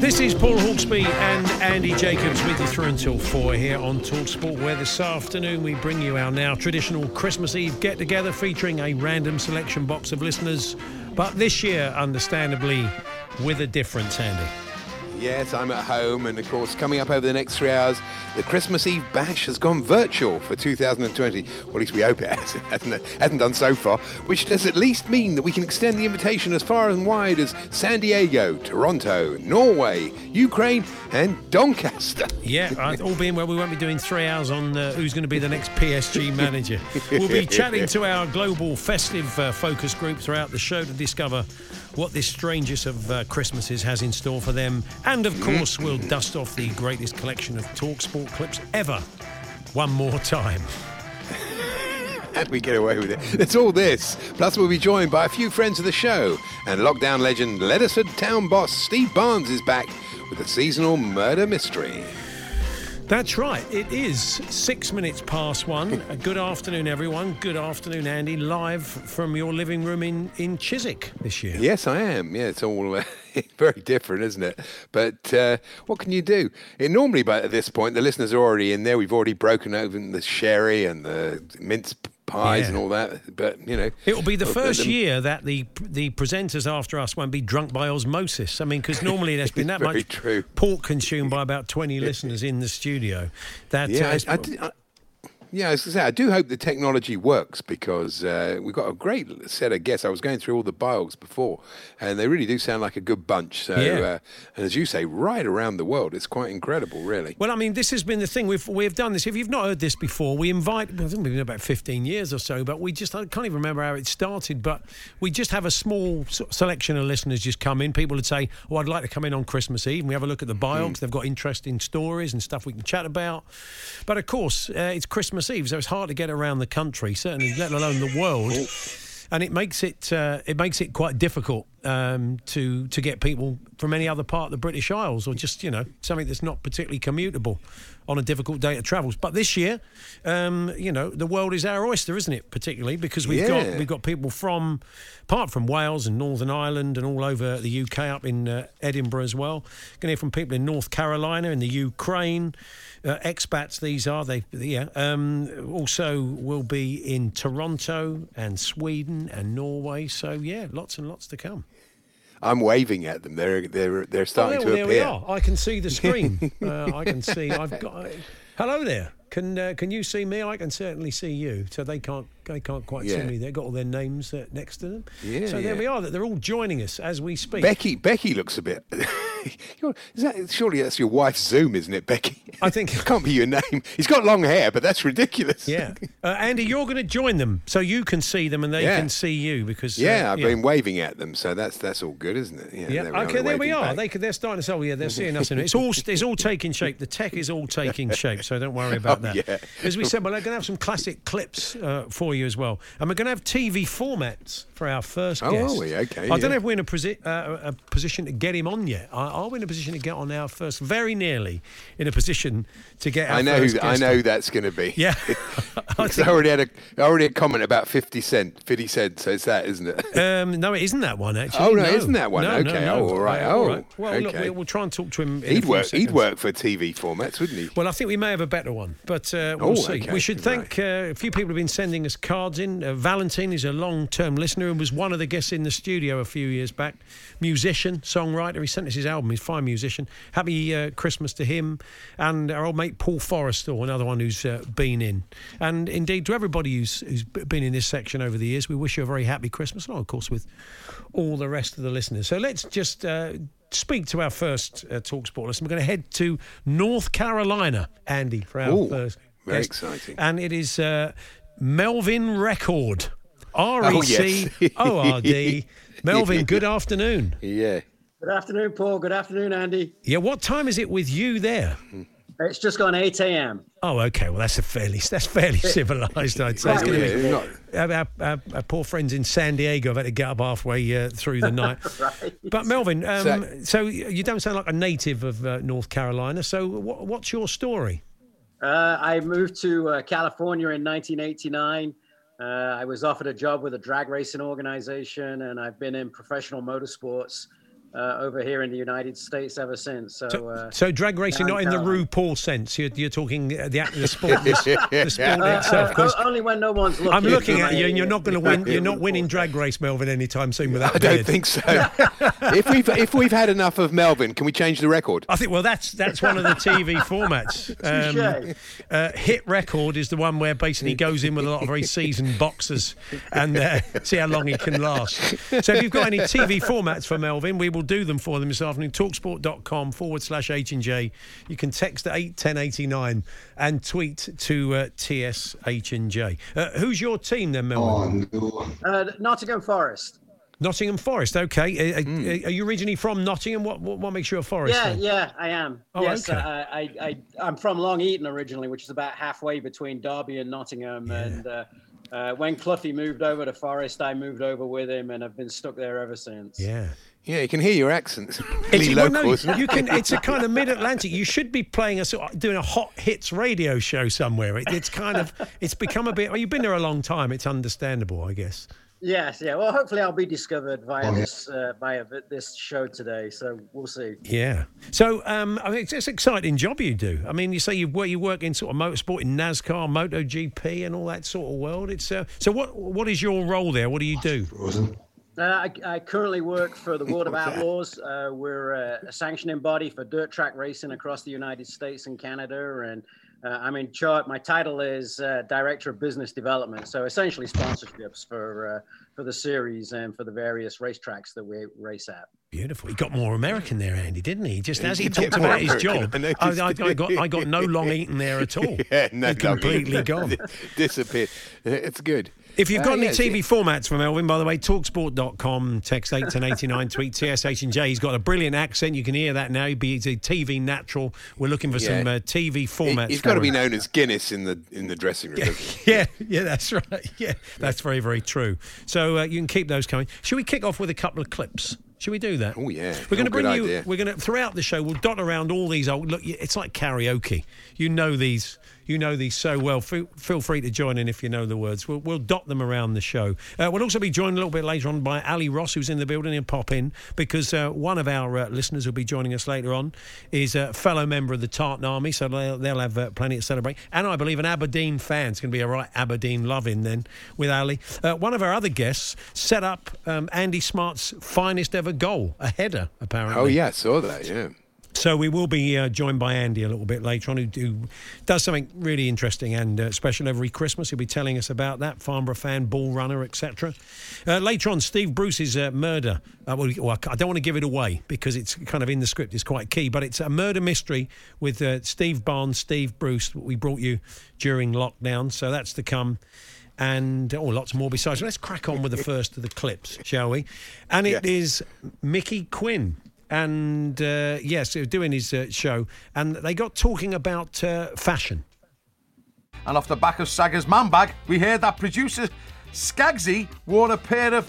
This is Paul Hawksby and Andy Jacobs with you through until 4 here on TalkSport, where this afternoon we bring you our now traditional Christmas Eve get-together featuring a random selection box of listeners, but this year, understandably, with a difference, Andy. Yes, I'm at home, and of course, coming up over the next 3 hours, the Christmas Eve bash has gone virtual for 2020. Well, at least we hope it has. It hasn't done so far, which does at least mean that we can extend the invitation as far and wide as San Diego, Toronto, Norway, Ukraine, and Doncaster. Yeah, all being well, we won't be doing 3 hours on who's going to be the next PSG manager. We'll be chatting to our global festive focus group throughout the show to discover what this strangest of Christmases has in store for them. And, of course, we'll dust off the greatest collection of TalkSport clips ever one more time. And we get away with it. It's all this. Plus, we'll be joined by a few friends of the show. And lockdown legend, Lettersford Town boss Steve Barnes is back with a seasonal murder mystery. That's right. It is 1:06. Good afternoon, everyone. Good afternoon, Andy. Live from your living room in Chiswick this year. Yes, I am. Yeah, it's all very different, isn't it? But what can you do? Normally, by at this point, the listeners are already in there. We've already broken open the sherry and the mince pies and all that. But, you know, it'll be the first year that the presenters after us won't be drunk by osmosis. I mean, because normally there's been that much pork consumed by about 20 listeners in the studio. That I was going to say, I do hope the technology works, because we've got a great set of guests. I was going through all the bios before, and they really do sound like a good bunch. So, and as you say, right around the world, it's quite incredible, really. Well, I mean, this has been the thing. We've done this. If you've not heard this before, we invite, well, I think we've been about 15 years or so, but I can't even remember how it started, but we just have a small selection of listeners just come in. People would say, oh, I'd like to come in on Christmas Eve, and we have a look at the bios. They've got interesting stories and stuff we can chat about. But, of course, it's Christmas Eve, so it's hard to get around the country, certainly, let alone the world, and it makes it quite difficult to get people from any other part of the British Isles, or just, you know, something that's not particularly commutable on a difficult day of travels. But this year, you know, the world is our oyster, isn't it? Particularly because we've got people from, apart from Wales and Northern Ireland and all over the UK, up in Edinburgh as well. Going to hear from people in North Carolina, in the Ukraine, expats. These are they. Yeah. Also, will be in Toronto and Sweden and Norway. So yeah, lots and lots to come. I'm waving at them. They're starting to appear. There we are. I can see the screen. I can see. Hello there. Can you see me? I can certainly see you. So they can't quite see me. They've got all their names next to them. Yeah, so there we are. They're all joining us as we speak. Becky looks a bit. Surely that's your wife's Zoom, isn't it, Becky? I think it can't be your name. He's got long hair, but that's ridiculous. Yeah, Andy, you're going to join them, so you can see them and they can see you, because I've been waving at them, so that's all good, isn't it? Yeah. There we are. They're starting to say, they're seeing us. It's all taking shape. The tech is all taking shape, so don't worry about that. Yeah. As we said, we're going to have some classic clips for you as well, and we're going to have TV formats. for our first guest. Oh, are we? Okay. I don't know if we're in a position to get him on yet. Are we in a position to get on our first? Very nearly in a position to get our first guest. I know who that's going to be. Yeah. I already had a comment about 50 cent. So it's that, isn't it? No, it isn't that one, actually. Oh, no, it isn't that one. No, okay. No. Oh, all right. Oh, all right. Well, okay. Look, we'll try and talk to him. He'd work for TV formats, wouldn't he? Well, I think we may have a better one, but we'll see. Okay. We should thank a few people have been sending us cards in. Valentine is a long-term listener and was one of the guests in the studio a few years back. Musician, songwriter. He sent us his album. He's a fine musician. Happy Christmas to him. And our old mate Paul Forrester, another one who's been in. And indeed, to everybody who's been in this section over the years, we wish you a very happy Christmas. And, of course, with all the rest of the listeners. So let's just... speak to our first TalkSport listener. We're going to head to North Carolina, Andy, for our first guest. Very exciting. And it is Melvin Record. RECORD. Melvin, good afternoon. Yeah. Good afternoon, Paul. Good afternoon, Andy. Yeah, what time is it with you there? It's just gone 8 a.m. Oh, okay. Well, that's fairly civilised, I'd say. It's going to be. Our poor friends in San Diego have had to get up halfway through the night. Right. But Melvin, so you don't sound like a native of North Carolina. So what's your story? I moved to California in 1989. I was offered a job with a drag racing organisation, and I've been in professional motorsports over here in the United States ever since. So drag racing, not in the RuPaul sense. You're talking the sport, the sport itself. Only when no one's looking. I'm looking at you, and you're not going to win. You're not winning drag race, Melvin, anytime soon. Without I don't think so. If we've had enough of Melvin, can we change the record? I think. Well, that's one of the TV formats. Hit record is the one where basically he goes in with a lot of very seasoned boxers and see how long he can last. So if you've got any TV formats for Melvin, we will do them for them this afternoon. Talksport.com/H&J. You can text at 81089 and tweet to TSH&J. Who's your team then, Melvin? Oh, no. Nottingham Forest. Nottingham Forest, okay. Are you originally from Nottingham? What makes you a Forest? Yeah, yeah, I am. Oh, yes, okay. I'm from Long Eaton originally, which is about halfway between Derby and Nottingham. Yeah. And when Cluffy moved over to Forest, I moved over with him and I've been stuck there ever since. Yeah. Yeah, you can hear your accents. It's a kind of mid-Atlantic. You should be doing a hot hits radio show somewhere. It's become a bit. Well, you've been there a long time. It's understandable, I guess. Yes, yeah. Well, hopefully, I'll be discovered via this show today. So we'll see. Yeah. So I mean, it's an exciting job you do. I mean, you say you work in sort of motorsport, in NASCAR, MotoGP, and all that sort of world. It's so. What is your role there? What do you do? Awesome. I currently work for the Ward of Outlaws. We're a sanctioning body for dirt track racing across the United States and Canada. And I'm in charge. My title is Director of Business Development. So essentially sponsorships for the series and for the various racetracks that we race at. Beautiful. He got more American there, Andy, didn't he? Just as he talked about his job, I got no Long eaten there at all. Yeah, no, completely gone. Disappeared. It's good. If you've got any TV formats from Melvin, by the way, talksport.com, text 81089, tweet TSH&J. He's got a brilliant accent. You can hear that now. He's a TV natural. We're looking for some TV formats. He's got to be known as Guinness in the dressing room. Yeah, that's right. Yeah, that's very, very true. So you can keep those coming. Should we kick off with a couple of clips? Should we do that? Oh, yeah. We're going to bring you... Idea. We're going to... Throughout the show, we'll dot around all these old... Look, it's like karaoke. You know these so well. Feel free to join in if you know the words. We'll dot them around the show. We'll also be joined a little bit later on by Ali Ross, who's in the building. He'll pop in because one of our listeners who'll be joining us later on is a fellow member of the Tartan Army, so they'll have plenty to celebrate. And I believe an Aberdeen fan's going to be a right Aberdeen loving then with Ali. One of our other guests set up Andy Smart's finest ever goal, a header, apparently. Oh, yeah, I saw that, yeah. So we will be joined by Andy a little bit later on, who does something really interesting and special every Christmas. He'll be telling us about that, Farnborough fan, ball runner, etc. Later on, Steve Bruce's murder. I don't want to give it away because it's kind of in the script. It's quite key, but it's a murder mystery with Steve Barnes, Steve Bruce, that we brought you during lockdown. So that's to come. And lots more besides. Let's crack on with the first of the clips, shall we? And it is Mickey Quinn. And, yes, he was doing his show, and they got talking about fashion. And off the back of Sagger's man bag, we heard that producer Skaggsy wore a pair of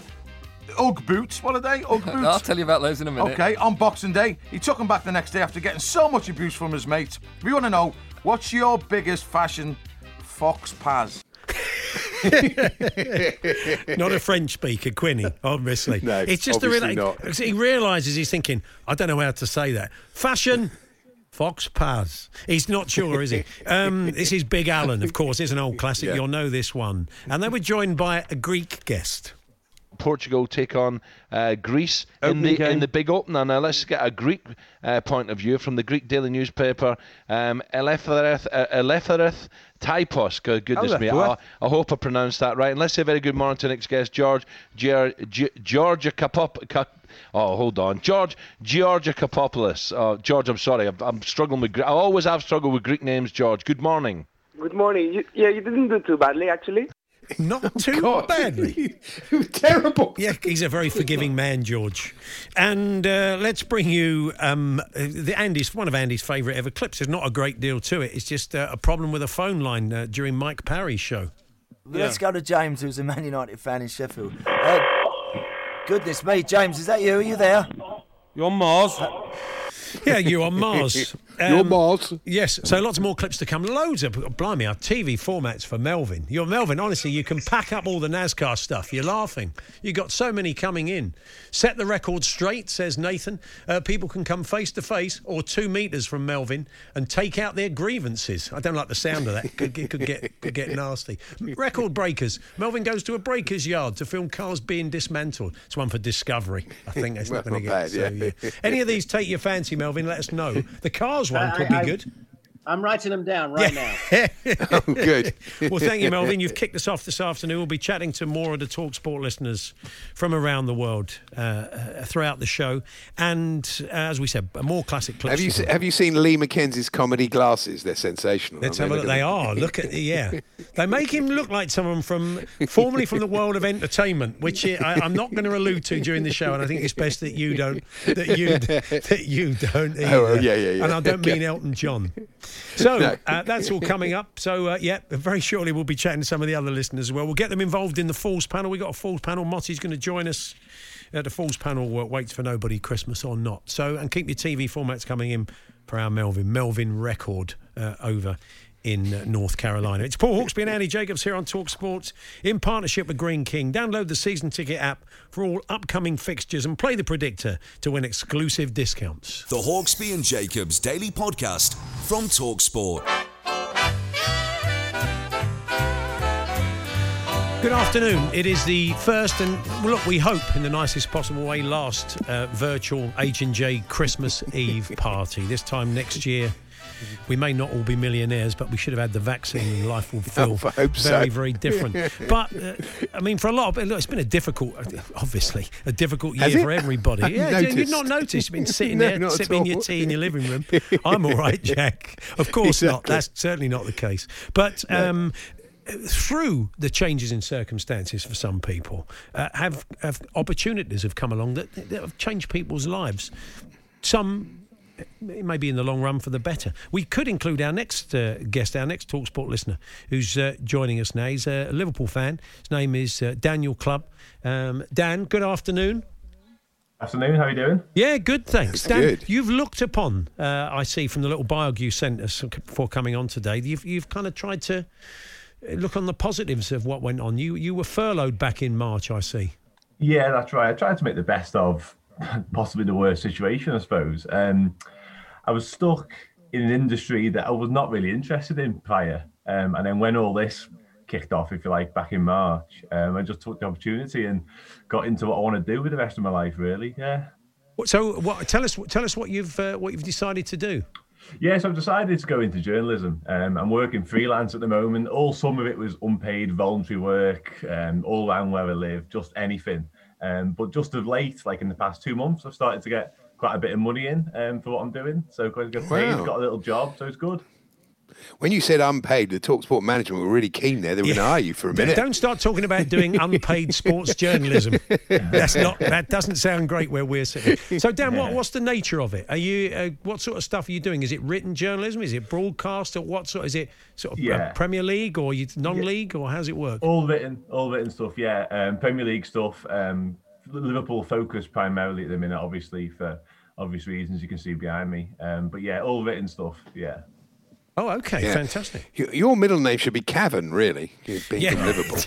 Ugg boots, what are they? Ugg boots. I'll tell you about those in a minute. OK, on Boxing Day, he took them back the next day after getting so much abuse from his mate. We want to know, what's your biggest fashion fox Paz? Not a French speaker, Quinny, obviously. No, it's just obviously not. He realises he's thinking, I don't know how to say that. Fashion fox Paz. He's not sure, is he? This is Big Alan, of course. It's an old classic. Yeah. You'll know this one. And they were joined by a Greek guest. Portugal take on Greece in the big opener. Now let's get a Greek point of view from the Greek daily newspaper Eleftheros Typos. Goodness me, I hope I pronounced that right. And let's say a very good morning to next guest, George Kapopoulos. George, I'm sorry, I'm struggling with. I always have struggled with Greek names. George, good morning. Good morning. You didn't do too badly, actually. Not too badly. Terrible. Yeah, he's a very forgiving man, George. And let's bring you one of Andy's favourite ever clips. There's not a great deal to it. It's just a problem with a phone line during Mike Parry's show. Let's go to James, who's a Man United fan in Sheffield. Goodness me, James, is that you? Are you there? You're on Mars. Yeah, you on Mars. You're Mars. Yes, so lots more clips to come. Loads of, blimey, our TV formats for Melvin. You're Melvin, honestly, you can pack up all the NASCAR stuff. You're laughing. You've got so many coming in. Set the record straight, says Nathan. People can come face-to-face or 2 metres from Melvin and take out their grievances. I don't like the sound of that. It could get nasty. Record breakers. Melvin goes to a breaker's yard to film cars being dismantled. It's one for Discovery. I think that's not going to get it. So, yeah. Any of these take your fancy, Melvin, let us know. The cars one could be good. I'm writing them down right now. Oh, good. Well, thank you, Melvin. You've kicked us off this afternoon. We'll be chatting to more of the TalkSport listeners from around the world throughout the show. And as we said, more classic clips. Have you seen Lee McKenzie's comedy glasses? They're sensational. Let's have a look. They are. Look at they make him look like someone formerly from the world of entertainment, which I'm not going to allude to during the show. And I think it's best that you don't. That you don't. Either. Oh, yeah. And I don't mean Elton John. So that's all coming up. So, very shortly we'll be chatting to some of the other listeners as well. We'll get them involved in the Falls panel. We've got a Falls panel. Motti's going to join us. The Falls panel waits for nobody, Christmas or not. So, and keep your TV formats coming in for our Melvin Record over in North Carolina. It's Paul Hawksby and Andy Jacobs here on TalkSport in partnership with Green King. Download the season ticket app for all upcoming fixtures and play the predictor to win exclusive discounts. The Hawksby and Jacobs Daily Podcast from TalkSport. Good afternoon. It is the first and, look, we hope in the nicest possible way, last virtual H&J Christmas Eve party. This time next year, we may not all be millionaires, but we should have had the vaccine and life will feel very different. But, I mean, for a lot of... Look, it's been a difficult year for everybody. Yeah, you've not noticed. You've been sitting there, sipping your tea in your living room. I'm all right, Jack. Of course not. That's certainly not the case. But... through the changes in circumstances for some people, have opportunities have come along that have changed people's lives. Some... It may be in the long run for the better. We could include our next guest, our next TalkSport listener, who's joining us now. He's a Liverpool fan. His name is Daniel Club. Dan, good afternoon. Afternoon, how are you doing? Yeah, good, thanks. Dan, good. You've looked upon, I see, from the little biog you sent us before coming on today, you've kind of tried to look on the positives of what went on. You were furloughed back in March, I see. Yeah, that's right. I tried to make the best of possibly the worst situation, I suppose. I was stuck in an industry that I was not really interested in prior. And then when all this kicked off, if you like, back in March, I just took the opportunity and got into what I want to do with the rest of my life, really. Yeah. So tell us what you've decided to do. Yes, I've decided to go into journalism. I'm working freelance at the moment. All some of it was unpaid, voluntary work, all around where I live, just anything. But just of late, like in the past 2 months, I've started to get quite a bit of money in for what I'm doing. So quite good pay, got a little job, so it's good. When you said unpaid, the TalkSport management were really keen there. They were going to hire you for a minute. Don't start talking about doing unpaid sports journalism. That doesn't sound great where we're sitting. So, Dan, what's the nature of it? Are you what sort of stuff are you doing? Is it written journalism? Is it broadcast? Or what sort? Is it sort of Premier League or non-league? Or how's it work? All written stuff. Premier League stuff. Liverpool focused primarily at the minute, obviously, for obvious reasons you can see behind me. But yeah, all written stuff, yeah. Oh, okay, yeah. Fantastic. Your middle name should be Cavan, really, being from Liverpool.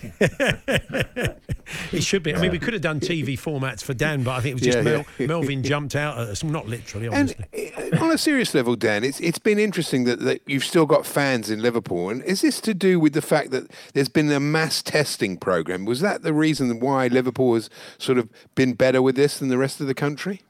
It should be. I mean, we could have done TV formats for Dan, but I think it was just Melvin jumped out at us, not literally, obviously. And on a serious level, Dan, it's been interesting that you've still got fans in Liverpool. And is this to do with the fact that there's been a mass testing programme? Was that the reason why Liverpool has sort of been better with this than the rest of the country?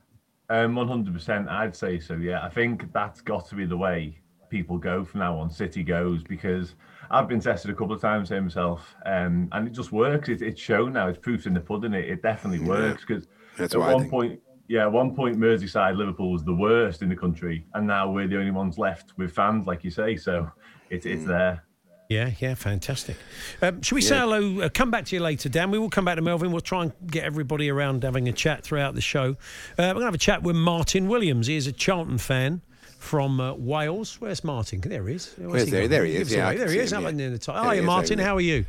100%, I'd say so, yeah. I think that's got to be the way people go from now on, City goes, because I've been tested a couple of times here myself, and it just works. It's shown now, it's proofs in the pudding. It definitely works, because at one point Merseyside Liverpool was the worst in the country, and now we're the only ones left with fans, like you say, so it's there. Yeah, fantastic. Should we say hello? Come back to you later, Dan. We will come back to Melvin. We'll try and get everybody around having a chat throughout the show. We're going to have a chat with Martin Williams. He is a Charlton fan from Wales. Where's Martin? There he is. There he is. Yeah, there he is. Hi, Martin. How are you?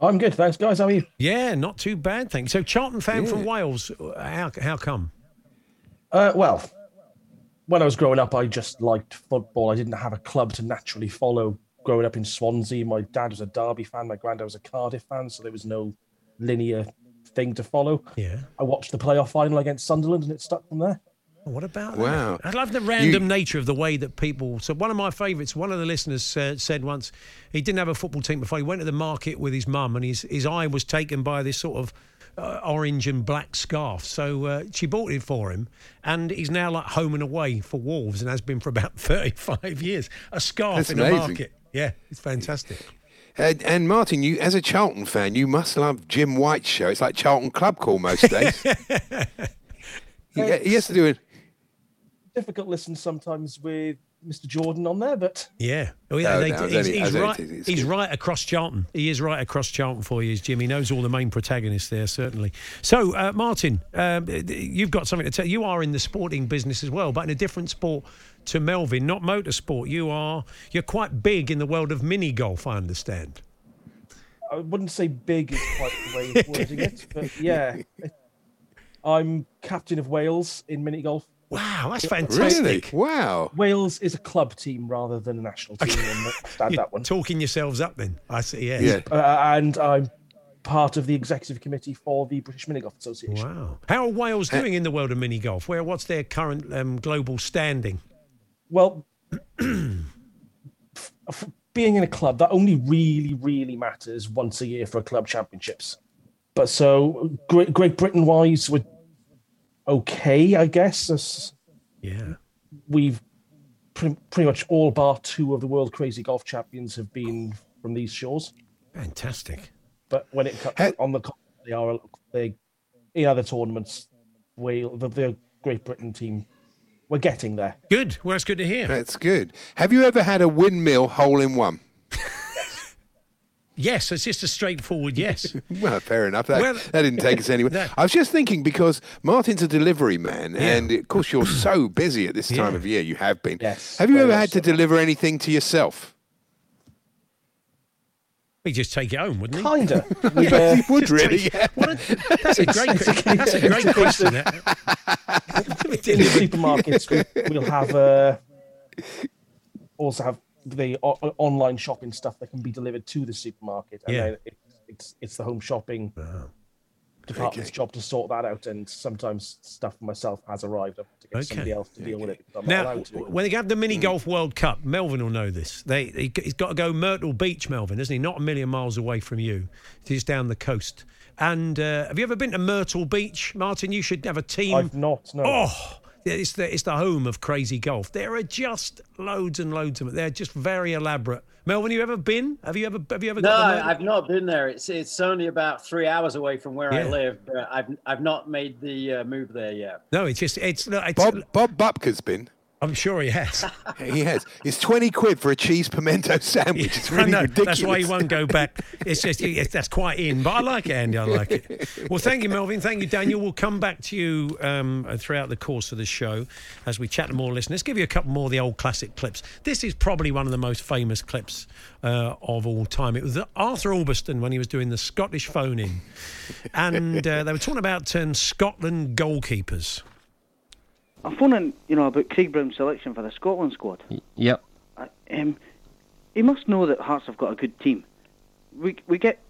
I'm good, thanks, guys. How are you? Yeah, not too bad, thanks. So, Charlton fan from Wales. How come? Well, when I was growing up, I just liked football. I didn't have a club to naturally follow. Growing up in Swansea, my dad was a Derby fan. My granddad was a Cardiff fan, so there was no linear thing to follow. Yeah, I watched the playoff final against Sunderland, and it stuck from there. What about that? I love the random nature of the way that people... So one of my favourites, one of the listeners said once, he didn't have a football team before. He went to the market with his mum, and his eye was taken by this sort of orange and black scarf. So she bought it for him, and he's now like home and away for Wolves, and has been for about 35 years. A scarf That's amazing. A market. Yeah, it's fantastic. And Martin, you as a Charlton fan, you must love Jim White's show. It's like Charlton Club Call most days. He has to do it. Difficult listen sometimes with Mr. Jordan on there, but he's right across Charlton. He is right across Charlton for you, Jim. He knows all the main protagonists there, certainly. So, Martin, you've got something to tell. You are in the sporting business as well, but in a different sport to Melvin, not motorsport. You're quite big in the world of mini golf, I understand. I wouldn't say big is quite the way of wording it, but yeah, I'm captain of Wales in mini golf. Wow, that's fantastic. Really? Wow. Wales is a club team rather than a national team. Understand that one. Talking yourselves up then. I see, yes. Yeah. And I'm part of the executive committee for the British Mini Golf Association. Wow. How are Wales doing in the world of mini golf? What's their current global standing? Well, being in a club, that only really, really matters once a year for club championships. But so Great Britain-wise, we're okay, I guess. We've pretty much all bar two of the world crazy golf champions have been from these shores. Fantastic. But when it comes on the in other tournaments, the Great Britain team, we're getting there. Good. Well, that's good to hear. That's good. Have you ever had a windmill hole in one? Yes, it's just a straightforward yes. Well, fair enough. That didn't take us anywhere. I was just thinking, because Martin's a delivery man, and of course you're so busy at this time of year. You have been. Yes, have you ever had to deliver anything to yourself? He'd just take it home, wouldn't he? Kinda. He would really. That's a great question. That's a great question. In the supermarkets, we'll have the online shopping stuff that can be delivered to the supermarket, and then it's the home shopping department's job to sort that out, and sometimes stuff for myself has arrived. I have to get somebody else to deal with it. Now, when they have the Mini Golf World Cup, Melvin will know this. He's got to go Myrtle Beach, Melvin, isn't he? Not a million miles away from you. He's down the coast. And have you ever been to Myrtle Beach, Martin? You should have a team. I've not, no. Oh! It's the home of crazy golf. There are just loads and loads of it. They're just very elaborate. Melvin, you ever been? Have you ever? No, I've not been there. It's only about 3 hours away from where I live. But I've not made the move there yet. No, it's just it's. Bob Bupka's been. I'm sure he has. He has. It's 20 quid for a cheese pimento sandwich. Yeah, it's really ridiculous. That's why he won't go back. It's just that's quite in. But I like it, Andy. I like it. Well, thank you, Melvin. Thank you, Daniel. We'll come back to you throughout the course of the show as we chat to more listeners. Give you a couple more of the old classic clips. This is probably one of the most famous clips of all time. It was Arthur Alberston when he was doing the Scottish phone-in. And they were talking about Scotland goalkeepers. I'm phoning, about Craig Brown's selection for the Scotland squad. Yep. He must know that Hearts have got a good team. We get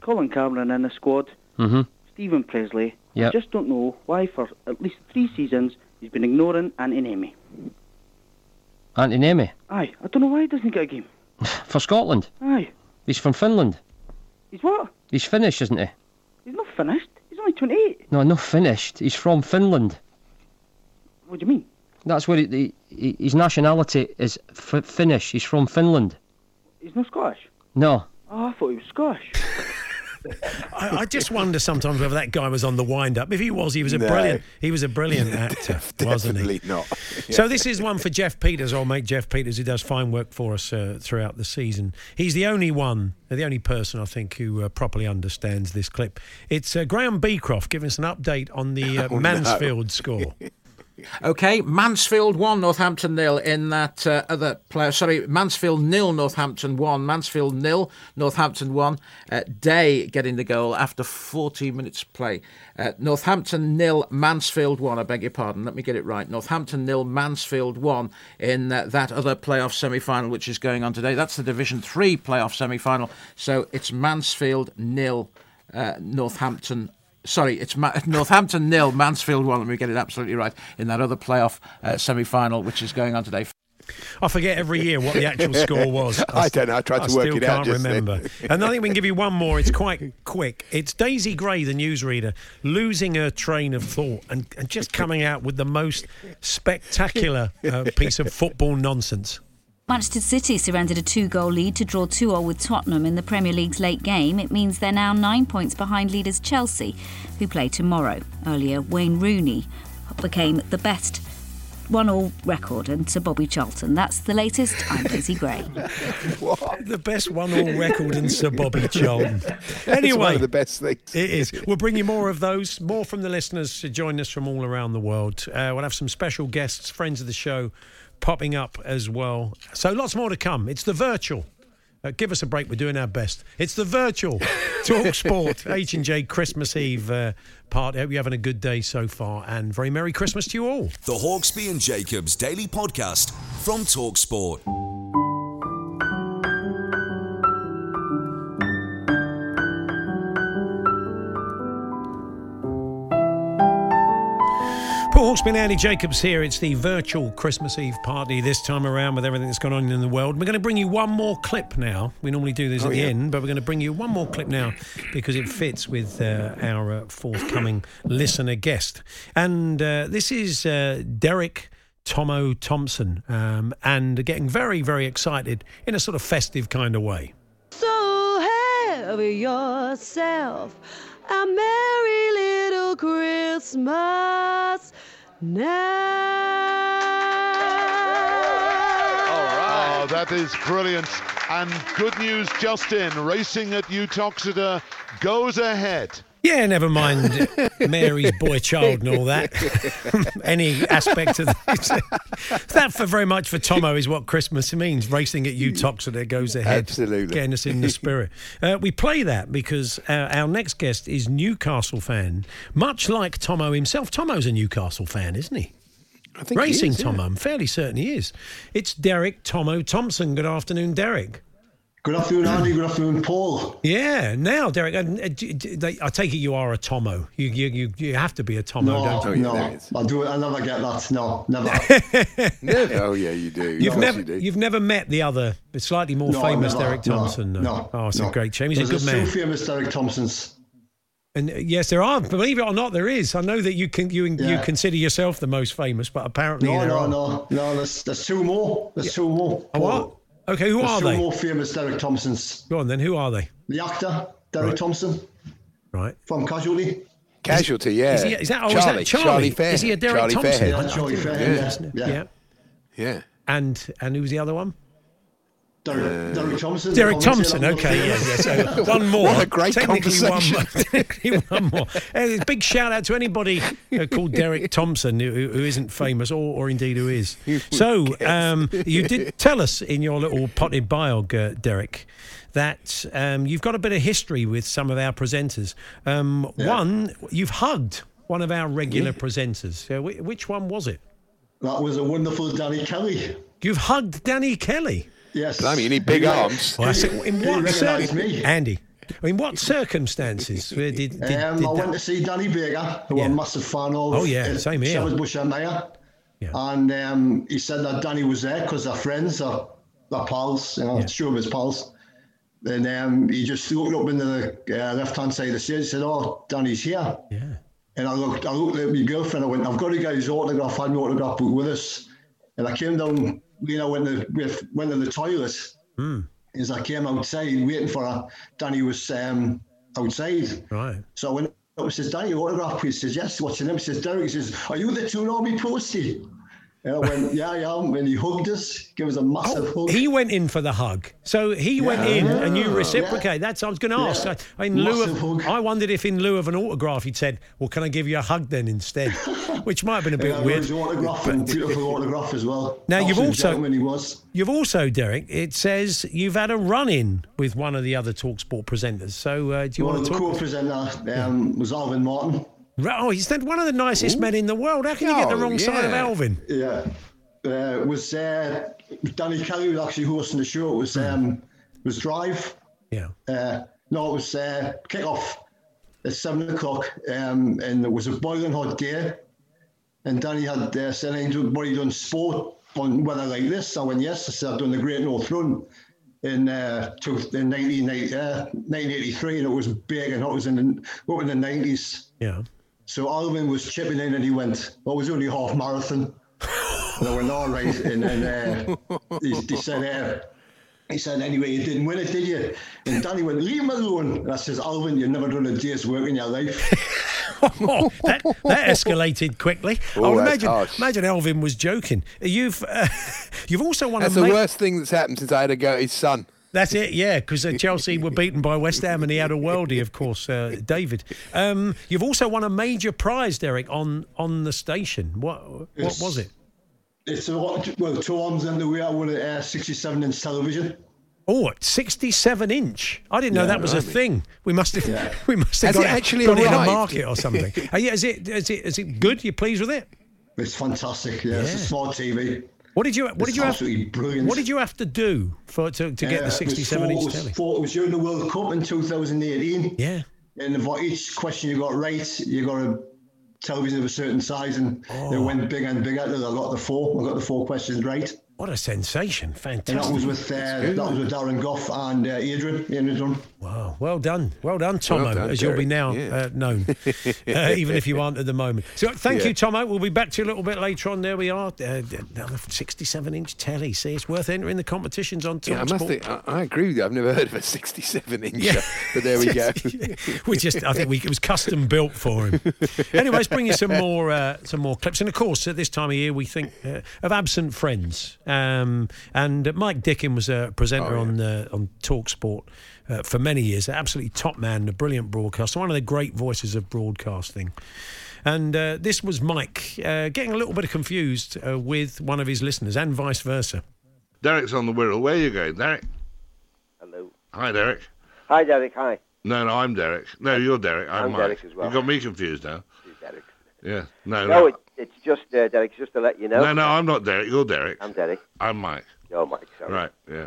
Colin Cameron in the squad, mm-hmm. Stephen Presley. Yep. I just don't know why for at least 3 seasons he's been ignoring Antinemi. Antinemi? Aye. I don't know why he doesn't get a game. For Scotland? Aye. He's from Finland. He's what? He's Finnish, isn't he? He's not finished. He's only 28. No, not finished. He's from Finland. What do you mean? That's where his nationality is Finnish. He's from Finland. He's not Scottish? No. Oh, I thought he was Scottish. I just wonder sometimes whether that guy was on the wind-up. If he was, he was a brilliant actor, wasn't he? Definitely not. Yeah. So this is one for Jeff Peters, old mate Jeff Peters, who does fine work for us throughout the season. He's the only person, I think, who properly understands this clip. It's Graham Beecroft giving us an update on the Mansfield score. OK, Mansfield 1, Northampton 0 in that other player. Sorry, Mansfield 0, Northampton 1. Mansfield 0, Northampton 1. Day getting the goal after 40 minutes play. Northampton 0, Mansfield 1. I beg your pardon, let me get it right. Northampton 0, Mansfield 1 in that other playoff semi-final, which is going on today. That's the Division 3 playoff semi-final. So it's Mansfield 0, Northampton 1. Sorry, it's Northampton 0, Mansfield 1. Let me get it absolutely right in that other playoff semi-final, which is going on today. I forget every year what the actual score was. I don't know. I tried to work it out. I still can't remember. And I think we can give you one more. It's quite quick. It's Daisy Gray, the newsreader, losing her train of thought and just coming out with the most spectacular piece of football nonsense. Manchester City surrendered a 2-goal lead to draw 2-2 with Tottenham in the Premier League's late game. It means they're now 9 points behind leaders Chelsea, who play tomorrow. Earlier, Wayne Rooney became the best 1-1 record and to Bobby Charlton. That's the latest. I'm Daisy Gray. What? The best 1-1 record and Sir Bobby Charlton. Anyway, it's one of the best things. It is. We'll bring you more of those, more from the listeners to join us from all around the world. We'll have some special guests, friends of the show, popping up as well. So lots more to come. It's the virtual. Give us a break. We're doing our best. It's the virtual TalkSport H&J Christmas Eve party. Hope you're having a good day so far and very Merry Christmas to you all. The Hawksby and Jacobs Daily Podcast from TalkSport. Paul Hawksby and Andy Jacobs here. It's the virtual Christmas Eve party this time around with everything that's gone on in the world. We're going to bring you one more clip now. We normally do this at the end, but we're going to bring you one more clip now because it fits with our forthcoming listener guest. And this is Derek Thompson and getting very, very excited in a sort of festive kind of way. So have yourself a merry little Christmas now. All right. Oh, that is brilliant. And good news just in. Racing at Uttoxeter goes ahead. Yeah, never mind Mary's boy child and all that. Any aspect of that. That for very much for Tomo is what Christmas means. Racing at Uttoxeter goes ahead. Absolutely. Getting us in the spirit. We play that because our next guest is Newcastle fan, much like Tomo himself. Tomo's a Newcastle fan, isn't he? I think Racing he is, yeah. Tomo, I'm fairly certain he is. It's Derek Thompson. Good afternoon, Derek. Good afternoon, Andy. Good afternoon, Paul. Yeah. Now, Derek, I take it you are a Tomo. You have to be a Tomo, don't you? No. I never get that. No, never. Never. Oh, yeah, you do. You've never met the other, slightly more famous Derek Thompson. No. Oh, it's a great shame. He's a good man. There's two famous Derek Thompsons. And yes, there are. Believe it or not, there is. I know that you consider yourself the most famous, but apparently no. There's two more. There's two more. Paul. What? Okay, who are they? Two more famous Derek Thompsons. Go on then, who are they? The actor, Derek Thompson. Right. From Casualty. Casualty, yeah. Is that Charlie? Is that Charlie Fairhead? Is he a Derek Thompson? Fairhead. Yeah, Charlie Fairhead. Yeah. Yeah. And who was the other one? Derek Thompson. Derek Thompson, okay, yeah. So one more. What a great conversation. One more. Big shout out to anybody called Derek Thompson who isn't famous or indeed who is. So you did tell us in your little potted bio, Derek, that you've got a bit of history with some of our presenters. One, you've hugged one of our regular presenters. Which one was it? That was a wonderful Danny Kelly. You've hugged Danny Kelly? Yes. Blimey, you need big arms. Well, Andy, in what circumstances did I went to see Danny Baker, who I'm a massive fan of. Oh, yeah, same here. Bush and Mayer. Yeah. And he said that Danny was there because they're friends, they're pals, you know, two of his pals. And he just looked up into the left-hand side of the stage and said, oh, Danny's here. Yeah. And I looked at my girlfriend, I went, I've got to get his autograph, I had my autograph book with us. And I came down... You know, went to the toilet, as I came outside waiting for her, Danny was outside. Right. So I went up and says, Danny, your autograph, please. He says, yes, what's your name? He says, Derek. He says, are you the two Norby postie? And I went, yeah, I am. And he hugged us, gave us a massive hug. He went in for the hug. So he went in and you reciprocate. Yeah. That's, I was going to ask. Yeah. I wondered if in lieu of an autograph, he'd said, well, can I give you a hug then instead? Which might have been a bit weird. Autograph and beautiful autograph as well. Now, you've also, Derek, it says you've had a run-in with one of the other TalkSport presenters. So do you want to talk? One of the co-presenter was Alvin Martin. Oh, he's one of the nicest men in the world. How can you get the wrong side of Alvin? Yeah. It was Danny Kelly was actually hosting the show. It was Drive. Yeah. It was kick-off at 7 o'clock. And it was a boiling hot day. And Danny had said, anybody done sport on weather like this? I went, yes. I said, I've done the Great North Run in 1983. And it was big and it was up in the 90s. Yeah. So Alvin was chipping in and he went, well, it was only half marathon. And I went, all right. And then he said, anyway, you didn't win it, did you? And Danny went, leave him alone. And I says, Alvin, you've never done a day's work in your life. Oh, that escalated quickly. Oh, I would imagine Alvin was joking. You've also won. That's the worst thing that's happened since I had a go at his son. That's it, yeah, because Chelsea were beaten by West Ham and he had a worldie, of course, David. You've also won a major prize, Derek, on the station. What was it? It's two arms and the way I won a 67-inch television. Oh, 67-inch! I didn't know that was a thing. We must have, got it in a market or something. Is it good? You pleased with it? It's fantastic. Yeah. It's a smart TV. What did you have to do to get the 67-inch telly? It was during the World Cup in 2018. Yeah. And for each question you got right, you got a television of a certain size, and it went bigger and bigger until I got the four questions right. What a sensation! Fantastic. And that was with Darren Goff and Adrian Dunn. Wow, well done, Tomo, you'll be now known, even if you aren't at the moment. So thank you, Tomo. We'll be back to you a little bit later on. There we are, another 67-inch telly. See, it's worth entering the competitions on TalkSport. I agree with you. I've never heard of a 67-inch, but there we go. I think it was custom built for him. Anyway, let's bring you some more clips. And of course, at this time of year, we think of absent friends. And Mike Dickin was a presenter on TalkSport for many years. Absolutely top man, a brilliant broadcaster, one of the great voices of broadcasting. And this was Mike getting a little bit confused with one of his listeners, and vice versa. Derek's on the Wirral. Where are you going, Derek? Hello. Hi, Derek. Hi, Derek. Hi. No, I'm Derek. No, you're Derek. I'm Mike. Derek as well. You got me confused now. He's Derek. Yeah. No. It's just Derek, just to let you know. No, I'm not Derek. You're Derek. I'm Derek. I'm Mike. You're Mike, sorry. Right, yeah.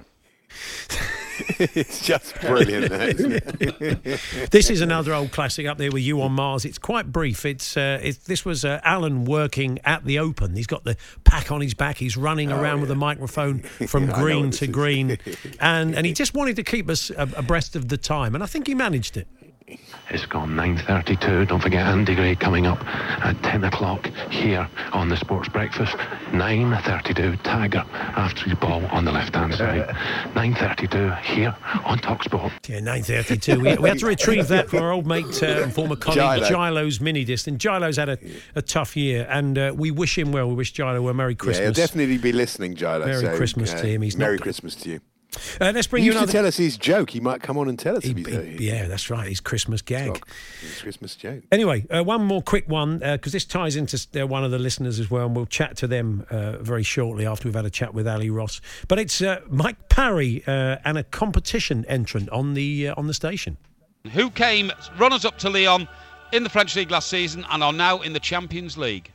It's just brilliant, isn't it? This is another old classic up there with You on Mars. It's quite brief. This was Alan working at the Open. He's got the pack on his back. He's running around with a microphone from green to green. And he just wanted to keep us abreast of the time. And I think he managed it. It's gone 9:32. Don't forget Andy Gray coming up at 10 o'clock here on the Sports Breakfast. 9.32, Tiger after his ball on the left-hand side. 9.32 here on TalkSport. Yeah, 9.32. We had to retrieve that from our old mate and former colleague, Gilo's mini disc. And Gilo's had a tough year, and we wish him well. We wish Gilo a Merry Christmas. Yeah, he'll definitely be listening, Gilo. Merry Christmas to him. He's Merry Christmas to you. Let's bring you another. Tell us his joke. He might come on and tell us. Yeah, that's right. His Christmas gag. His Christmas joke. Anyway, one more quick one because this ties into one of the listeners as well, and we'll chat to them very shortly after we've had a chat with Ali Ross. But it's Mike Parry and a competition entrant on the station, who came runners up to Lyon in the French League last season and are now in the Champions League.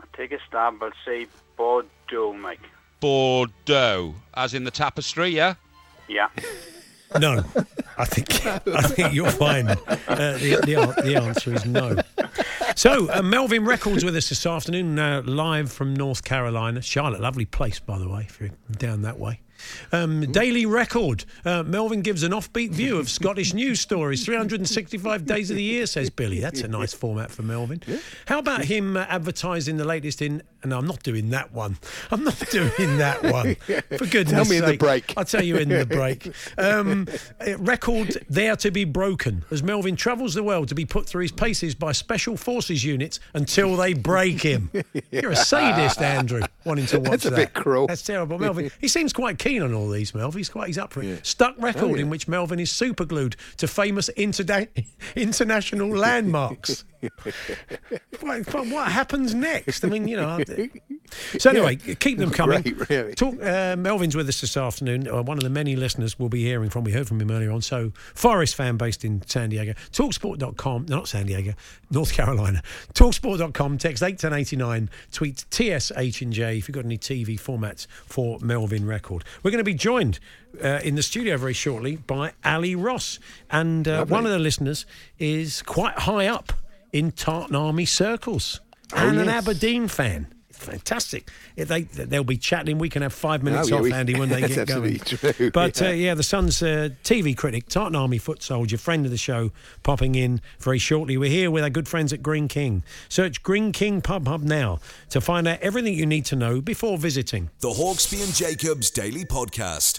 I'll take a stab. I'll say Bordeaux, Mike. Bordeaux, as in the tapestry, yeah? Yeah. No, I think you're fine. The answer is no. So, Melvin Record's with us this afternoon, live from North Carolina. Charlotte, lovely place, by the way, if you're down that way. Daily Record. Melvin gives an offbeat view of Scottish news stories 365 days of the year, says Billy. That's a nice format for Melvin. How about him advertising the latest in... No, I'm not doing that one. For goodness sake. Tell me in the break. I'll tell you in the break. Record there to be broken as Melvin travels the world to be put through his paces by special forces units until they break him. You're a sadist, Andrew, wanting to watch that. That's a bit cruel. That's terrible, Melvin. He seems quite keen on all these, Melvin. He's up for it. Yeah. Stuck Record in which Melvin is superglued to famous international landmarks. What happens next? I mean, you know. So anyway, keep them coming. Great, really. Melvin's with us this afternoon. One of the many listeners we'll be hearing from. We heard from him earlier on. So, Forest fan based in San Diego. Talksport.com. No, not San Diego. North Carolina. Talksport.com. Text 81089. Tweet TSHNJ if you've got any TV formats for Melvin Record. We're going to be joined in the studio very shortly by Ali Ross. And one of the listeners is quite high up in Tartan Army circles. And an Aberdeen fan. Fantastic. They'll be chatting. We can have 5 minutes off, Andy, when they get going. True. But, the Sun's TV critic, Tartan Army foot soldier, friend of the show, popping in very shortly. We're here with our good friends at Green King. Search Green King Pub Hub now to find out everything you need to know before visiting. The Hawksby and Jacobs Daily Podcast.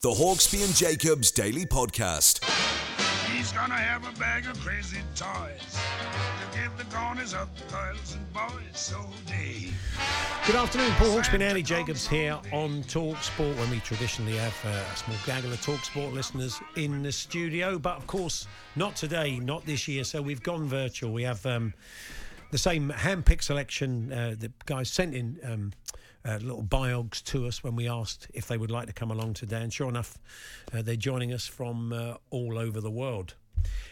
The Hawksby and Jacobs Daily Podcast. He's gonna have a bag of crazy toys to give the corners of the girls and boys all day. Good afternoon, Paul Hawksby and Andy Jacobs here on TalkSport, when we traditionally have a small gaggle of TalkSport listeners in the studio. But of course, not today, not this year, so we've gone virtual. We have the same hand-picked selection the guys sent in... little biogs to us when we asked if they would like to come along today, and sure enough they're joining us from all over the world.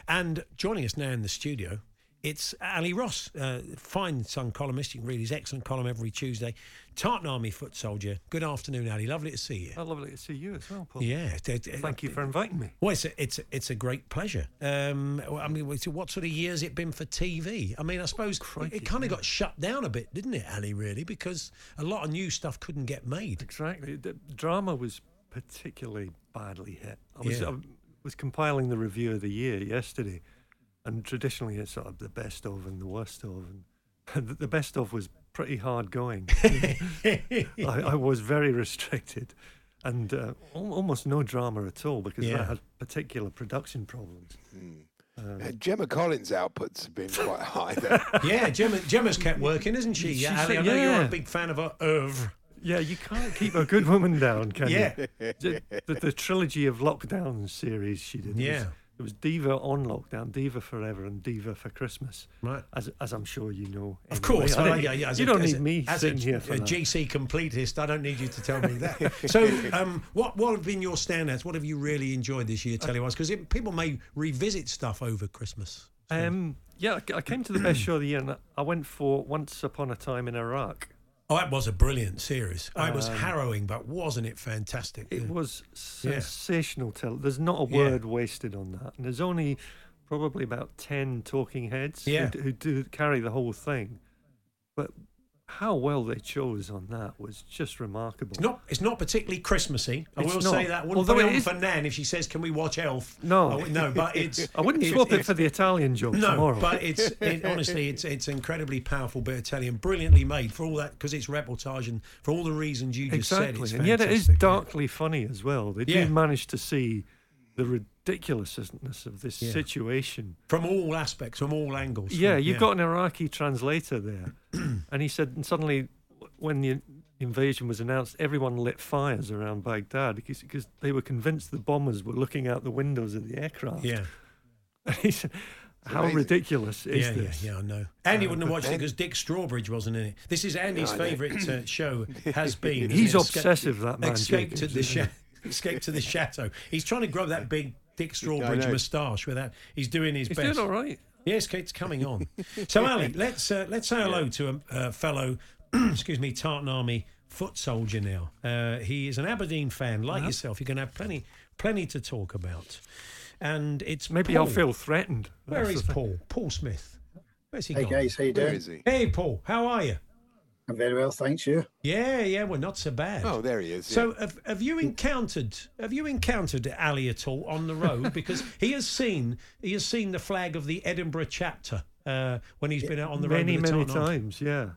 And joining us now in the studio, it's Ali Ross, fine Sun columnist. You can read his excellent column every Tuesday. Tartan Army foot soldier. Good afternoon, Ali. Lovely to see you. Oh, lovely to see you as well, Paul. Yeah. Thank you for inviting me. Well, it's a great pleasure. I mean, what sort of year's it been for TV? I mean, I suppose it kind of got shut down a bit, didn't it, Ali, really? Because a lot of new stuff couldn't get made. Exactly. The drama was... particularly badly hit. I was compiling the review of the year yesterday, and traditionally it's sort of the best of and the worst of. And the best of was pretty hard going. I was very restricted, and almost no drama at all because that had particular production problems. Gemma Collins' outputs have been quite high there. Gemma's kept working, isn't she? Yeah, Ali, I know you're a big fan of her oeuvre. Yeah, you can't keep a good woman down, can you? The trilogy of lockdown series she did. Yeah. It was Diva on Lockdown, Diva Forever, and Diva for Christmas. Right. As I'm sure you know. Anyway. Of course. You don't need me sitting here for that. GC completist, I don't need you to tell me that. So what have been your standouts? What have you really enjoyed this year, telly-wise? Because people may revisit stuff over Christmas. I came to the best show of the year, and I went for Once Upon a Time in Iraq. Oh, that was a brilliant series. It was harrowing, but wasn't it fantastic? It was sensational. There's not a word wasted on that. And there's only probably about 10 talking heads who do carry the whole thing. But how well they chose on that was just remarkable. It's not particularly Christmassy. I will say that. I wouldn't put it on for Nan if she says, can we watch Elf? I wouldn't swap it for the Italian joke tomorrow. But honestly, it's incredibly powerful bit of telly and brilliantly made for all that, because it's reportage and for all the reasons you just said. It's fantastic. And yet it is darkly funny as well. They do manage to see the ridiculousness of this situation from all aspects, from all angles. You've got an Iraqi translator there, and he said, and suddenly when the invasion was announced, everyone lit fires around Baghdad because they were convinced the bombers were looking out the windows of the aircraft. And he said, how ridiculous is this? I know. Andy wouldn't have watched it because Dick Strawbridge wasn't in it. This is Andy's favourite show has been. He's obsessive, that man. Escape to the Chateau. He's trying to grow that big Dick Strawbridge moustache with that. He's doing his best. He's doing all right. Yes, it's coming on. So, Ali, let's say hello to a fellow, Tartan Army foot soldier now. He is an Aberdeen fan, like yourself. You're going to have plenty to talk about. And it's maybe Paul. I'll feel threatened. Where is Paul? Paul Smith. Where's he gone? Hey, guys, how you doing? Where is he? Hey, Paul, how are you? I'm very well, thanks, you. Yeah, we're not so bad. Oh, there he is. So, have you encountered Ali at all on the road? Because he has seen the flag of the Edinburgh chapter when he's been out on the road. Many times, yeah.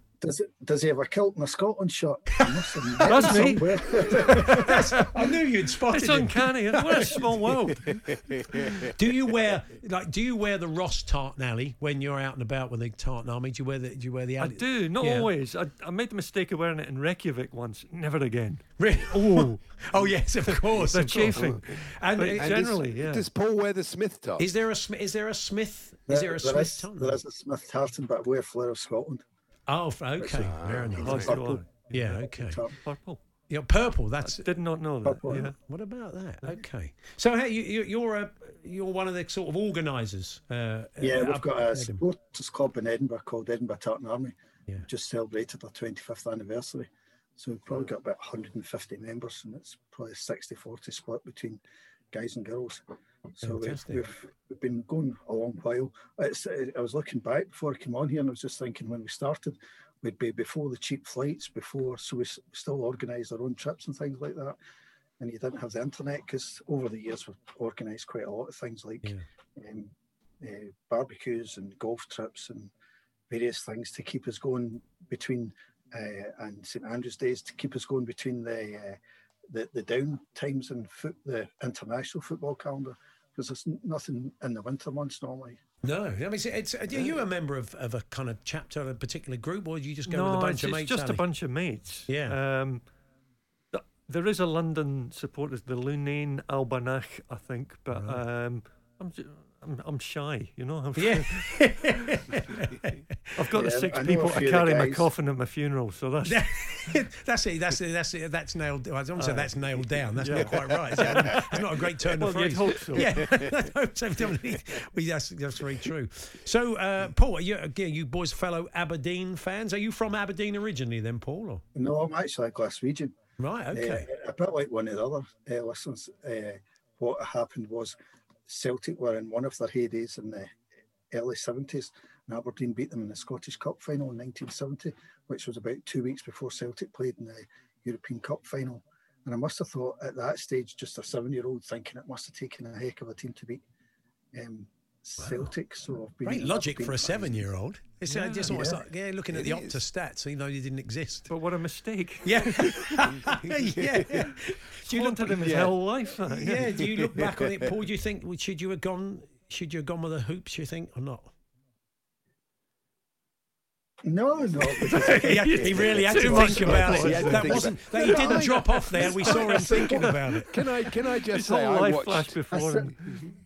Does he have a kilt and a Scotland shot? That's me. I knew you'd spotted it. It's uncanny. What a small world. Do you wear the Ross tartan, Ali, when you're out and about with the Tartan Army? Do you wear the? I do. Not always. I made the mistake of wearing it in Reykjavik once. Never again. Really? Oh yes, of course. They're chafing. And generally, does Paul wear the Smith tartan? Is there a Smith tartan? There is a Smith tartan, but I wear Flower of Scotland. Oh, okay. Very nice. Purple. Yeah, okay. Purple. Yeah, purple. I did not know that. Purple, yeah. What about that? Okay. So, hey, you're one of the sort of organisers. We've got a supporters club in Edinburgh called Edinburgh Tartan Army. Yeah. We just celebrated our 25th anniversary, so we've probably got about 150 members, and it's probably a 60-40 split between guys and girls. So we've been going a long while. I was looking back before I came on here, and I was just thinking when we started, we'd be before the cheap flights, so we still organised our own trips and things like that. And you didn't have the internet, because over the years we've organised quite a lot of things like barbecues and golf trips and various things to keep us going between and St Andrew's Days, to keep us going between the down times in the international football calendar, because there's nothing in the winter months normally. No, I mean, are you a member of a kind of chapter, a particular group, or do you just go with a bunch of mates? It's just a bunch of mates. Yeah. There is a London supporters, the Lunane Albanach, I think, but I'm shy, you know. I've got the six people to carry my coffin at my funeral, so that's that's it. That's nailed. I don't say that's nailed down. That's not quite right. It's not a great turn of phrase. Hope so. Yeah, that's very true. So, Paul, you boys, fellow Aberdeen fans, are you from Aberdeen originally, then, Paul? Or? No, I'm actually a Glaswegian. Right. Okay. A bit like one of the other listeners. What happened was, Celtic were in one of their heydays in the early 70s, and Aberdeen beat them in the Scottish Cup final in 1970, which was about 2 weeks before Celtic played in the European Cup final. And I must have thought at that stage, just a 7-year-old thinking it must have taken a heck of a team to beat Celtic. So I've been, great logic for a 7-year-old. It's just almost like looking at the Opta stats, even though they didn't exist. But what a mistake! Yeah, You looked at him his whole life. Yeah. Do you look back on it, Paul? Do you think should you have gone? Should you have gone with the hoops? You think or not? No. He really had to think about it. That he didn't drop off there. We saw him thinking about it. Can I just say I watched before?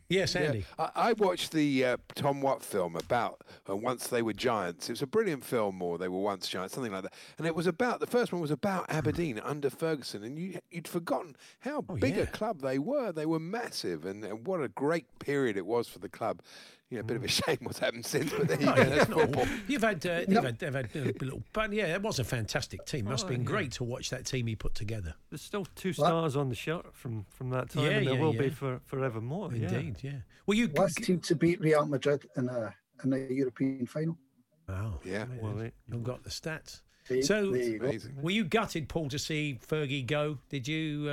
Yes, Andy. Yeah, I watched the Tom Watt film about Once They Were Giants. It was a brilliant film, or They Were Once Giants, something like that. And it was about, the first one was about Aberdeen under Ferguson. And you'd forgotten how big a club they were. They were massive. And what a great period it was for the club. You know, a bit of a shame what's happened since, but there you go. That's football. But it was a fantastic team. Must have been great to watch that team he put together. There's still 2 stars on the shirt from that time, and there will be forevermore. Indeed, yeah. Well, you last team to beat Real Madrid in a European final. Wow. Yeah. Well, you've got the stats. Were you gutted, Paul, to see Fergie go? Did you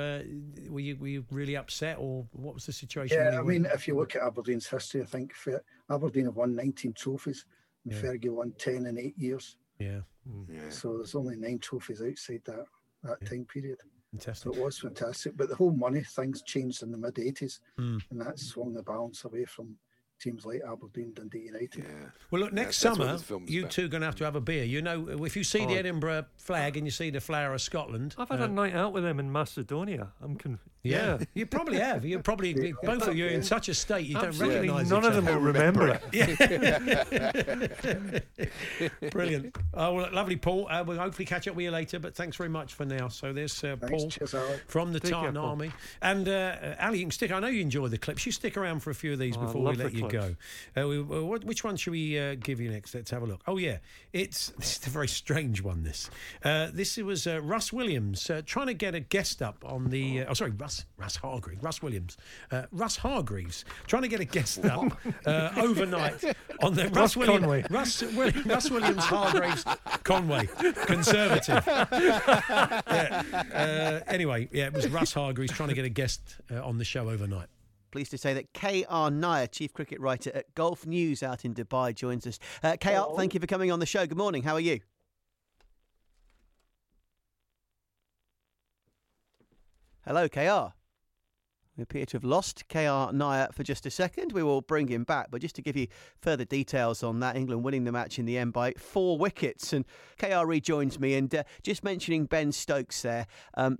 were you really upset, or what was the situation? Yeah, I mean, if you look at Aberdeen's history, I think Aberdeen have won 19 trophies, and Fergie won 10 in 8 years. Yeah. So there's only 9 trophies outside that time period. Fantastic. So it was fantastic, but the whole money things changed in the mid '80s, and that swung the balance away from teams like Aberdeen, Dundee United. Yeah. Well, look, next summer, you two are going to have a beer. You know, if you see the Edinburgh flag and you see the Flower of Scotland... I've had a night out with them in Macedonia. You probably have. You probably both of you in such a state you don't recognise each other. None of them will remember it. Brilliant. Oh, well, lovely, Paul. We'll hopefully catch up with you later, but thanks very much for now. So there's Paul from the Tartan Army. And Ali, you can stick. I know you enjoy the clips. You stick around for a few of these before we let you go. Which one should we give you next? Let's have a look. Oh yeah, this is a very strange one. This was Russ Williams trying to get a guest up on the. Russ Hargreaves trying to get a guest up overnight on the Russ Williams Hargreaves Conway Conservative. Anyway, it was Russ Hargreaves trying to get a guest on the show overnight. Pleased to say that K.R. Nair, chief cricket writer at Golf News out in Dubai, joins us. K.R., thank you for coming on the show. Good morning. How are you? Hello, K.R. We appear to have lost K.R. Nair for just a second. We will bring him back. But just to give you further details on that, England winning the match in the end by 4 wickets. And K.R. rejoins me. And just mentioning Ben Stokes there,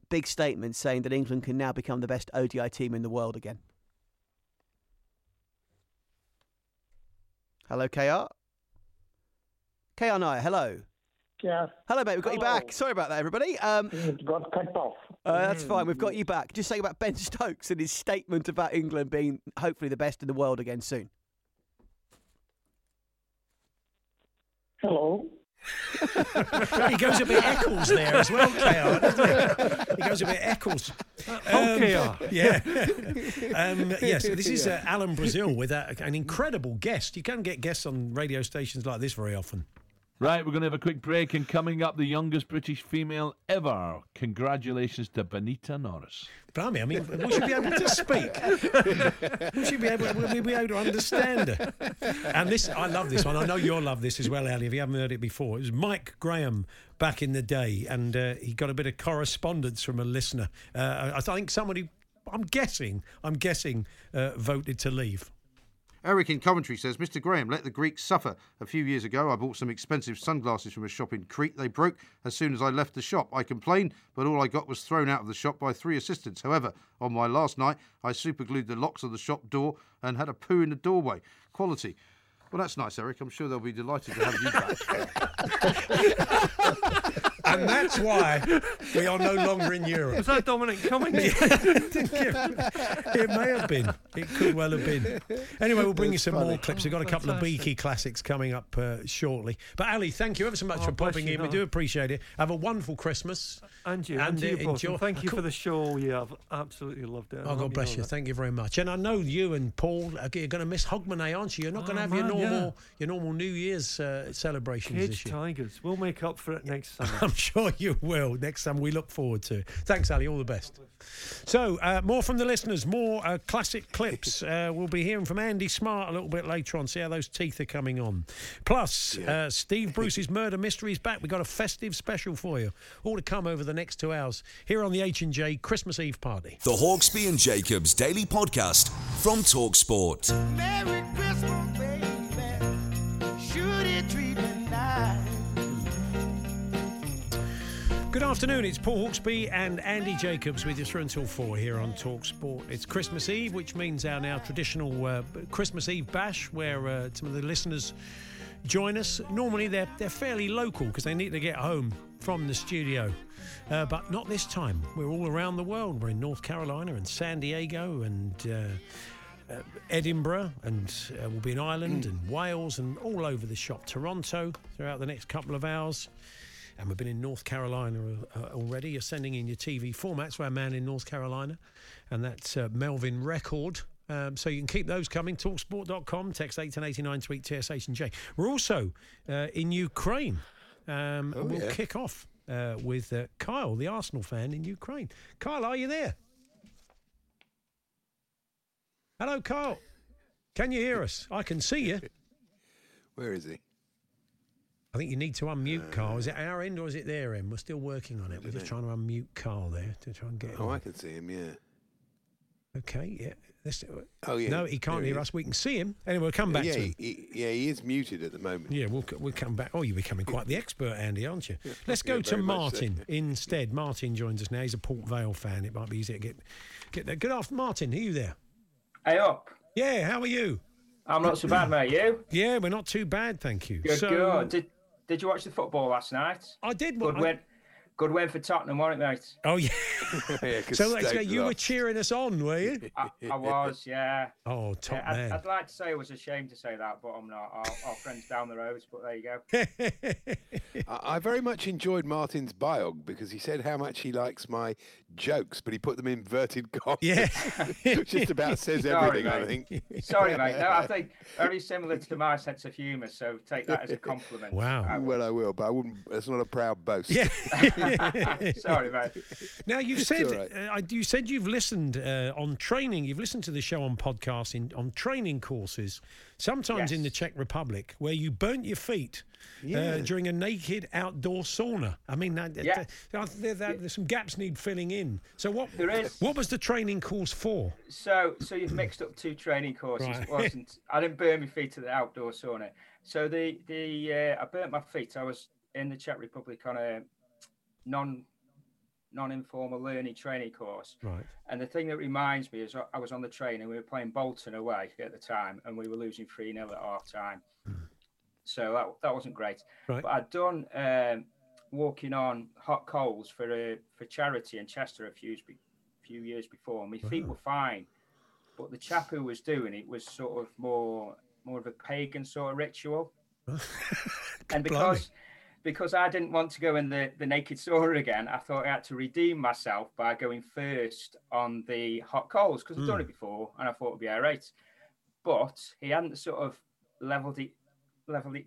big statement saying that England can now become the best ODI team in the world again. Hello, KR. KR Nair, hello. Yeah. Hello, mate. We've got you back. Sorry about that, everybody. It got cut off. That's fine. We've got you back. Just saying about Ben Stokes and his statement about England being hopefully the best in the world again soon. Hello. He goes a bit Eccles there as well, KR, doesn't he? He goes a bit Eccles. KR. Yeah. So this is Alan Brazil with an incredible guest. You can't get guests on radio stations like this very often. Right, we're going to have a quick break, and coming up, the youngest British female ever. Congratulations to Benita Norris. Blimey, I mean, we should be able to speak. We'll be able to understand her. And this, I love this one. I know you'll love this as well, Ali, if you haven't heard it before. It was Mike Graham back in the day, and he got a bit of correspondence from a listener. I think somebody, I'm guessing, voted to leave. Eric in Coventry says, Mr Graham, let the Greeks suffer. A few years ago, I bought some expensive sunglasses from a shop in Crete. They broke as soon as I left the shop. I complained, but all I got was thrown out of the shop by 3 assistants. However, on my last night, I superglued the locks of the shop door and had a poo in the doorway. Quality. Well, that's nice, Eric. I'm sure they'll be delighted to have you back. And that's why we are no longer in Europe. Was that Dominic Cummings? It may have been. It could well have been. Anyway, we'll bring you some more clips. We've got a couple of Beaky classics coming up shortly. But Ali, thank you ever so much for popping in. We do appreciate it. Have a wonderful Christmas. And you. And you, enjoy. Thank you for the show. Yeah, I've absolutely loved it. Oh, God bless you. Thank you very much. And I know you and Paul are going to miss Hogmanay, aren't you? You're not going to have your normal New Year's celebrations this year. Tigers. We'll make up for it next summer. sure you will. Next time we look forward to it. Thanks, Ali. All the best. So, more from the listeners, more classic clips. We'll be hearing from Andy Smart a little bit later on, see how those teeth are coming on. Plus, Steve Bruce's murder mystery is back. We've got a festive special for you. All to come over the next 2 hours here on the H&J Christmas Eve Party. The Hawksby and Jacobs Daily Podcast from TalkSport. Merry Christmas, baby. Good afternoon, it's Paul Hawksby and Andy Jacobs with you through until 4 here on TalkSport. It's Christmas Eve, which means our now traditional Christmas Eve bash where some of the listeners join us. Normally they're fairly local because they need to get home from the studio, but not this time. We're all around the world. We're in North Carolina and San Diego and Edinburgh, and we'll be in Ireland and Wales and all over the shop. Toronto throughout the next couple of hours. And we've been in North Carolina already. You're sending in your TV formats for our man in North Carolina, and that's Melvin Record. So you can keep those coming. Talksport.com, text 81089, tweet TSH and J. We're also in Ukraine. We'll kick off with Kyle, the Arsenal fan in Ukraine. Kyle, are you there? Hello, Kyle. Can you hear us? I can see you. Where is he? I think you need to unmute Carl. Is it our end or is it their end? We're still working on it. We're just trying to unmute Carl there to try and get him. Oh, I can see him, yeah. Okay, yeah. Let's, no, he can't hear us. We can see him. Anyway, we'll come back to him. He is muted at the moment. Yeah, we'll come back. Oh, you're becoming quite the expert, Andy, aren't you? Yeah, let's go to Martin instead. Martin joins us now. He's a Port Vale fan. It might be easier to get there. Good afternoon, Martin. Are you there? Hey, up. Yeah, how are you? I'm not so bad, mate. You? Yeah, we're not too bad, thank you. Good, good. Did you watch the football last night? I did. Good win for Tottenham, wasn't it, mate? Oh, yeah. So let's go. You were cheering us on, were you? I was, yeah. Oh, top man. I'd like to say I was ashamed to say that, but I'm not. Our friends down the road, but there you go. I very much enjoyed Martin's biog because he said how much he likes my jokes, but he put them in inverted commas. Yeah. Just about says everything, mate. I think. Sorry, mate. No, I think very similar to my sense of humour, so take that as a compliment. Wow. Well, I will, but I wouldn't. That's not a proud boast. Yeah. Sorry, mate. Now you said you said you've listened on training. You've listened to the show on podcasts on training courses, sometimes in the Czech Republic, where you burnt your feet during a naked outdoor sauna. I mean, there's some gaps need filling in. So what was the training course for? So you've mixed up two training courses. Right. I didn't burn my feet at the outdoor sauna. So I burnt my feet. I was in the Czech Republic on a non-informal learning training course. Right. And the thing that reminds me is I was on the train and we were playing Bolton away at the time and we were losing 3-0 at half time. So that wasn't great. Right. But I'd done walking on hot coals for charity in Chester a few years before. And my feet were fine. But the chap who was doing it was sort of more of a pagan sort of ritual. And because I didn't want to go in the naked sauna again, I thought I had to redeem myself by going first on the hot coals because I'd done it before and I thought it'd be all right. But he hadn't sort of leveled it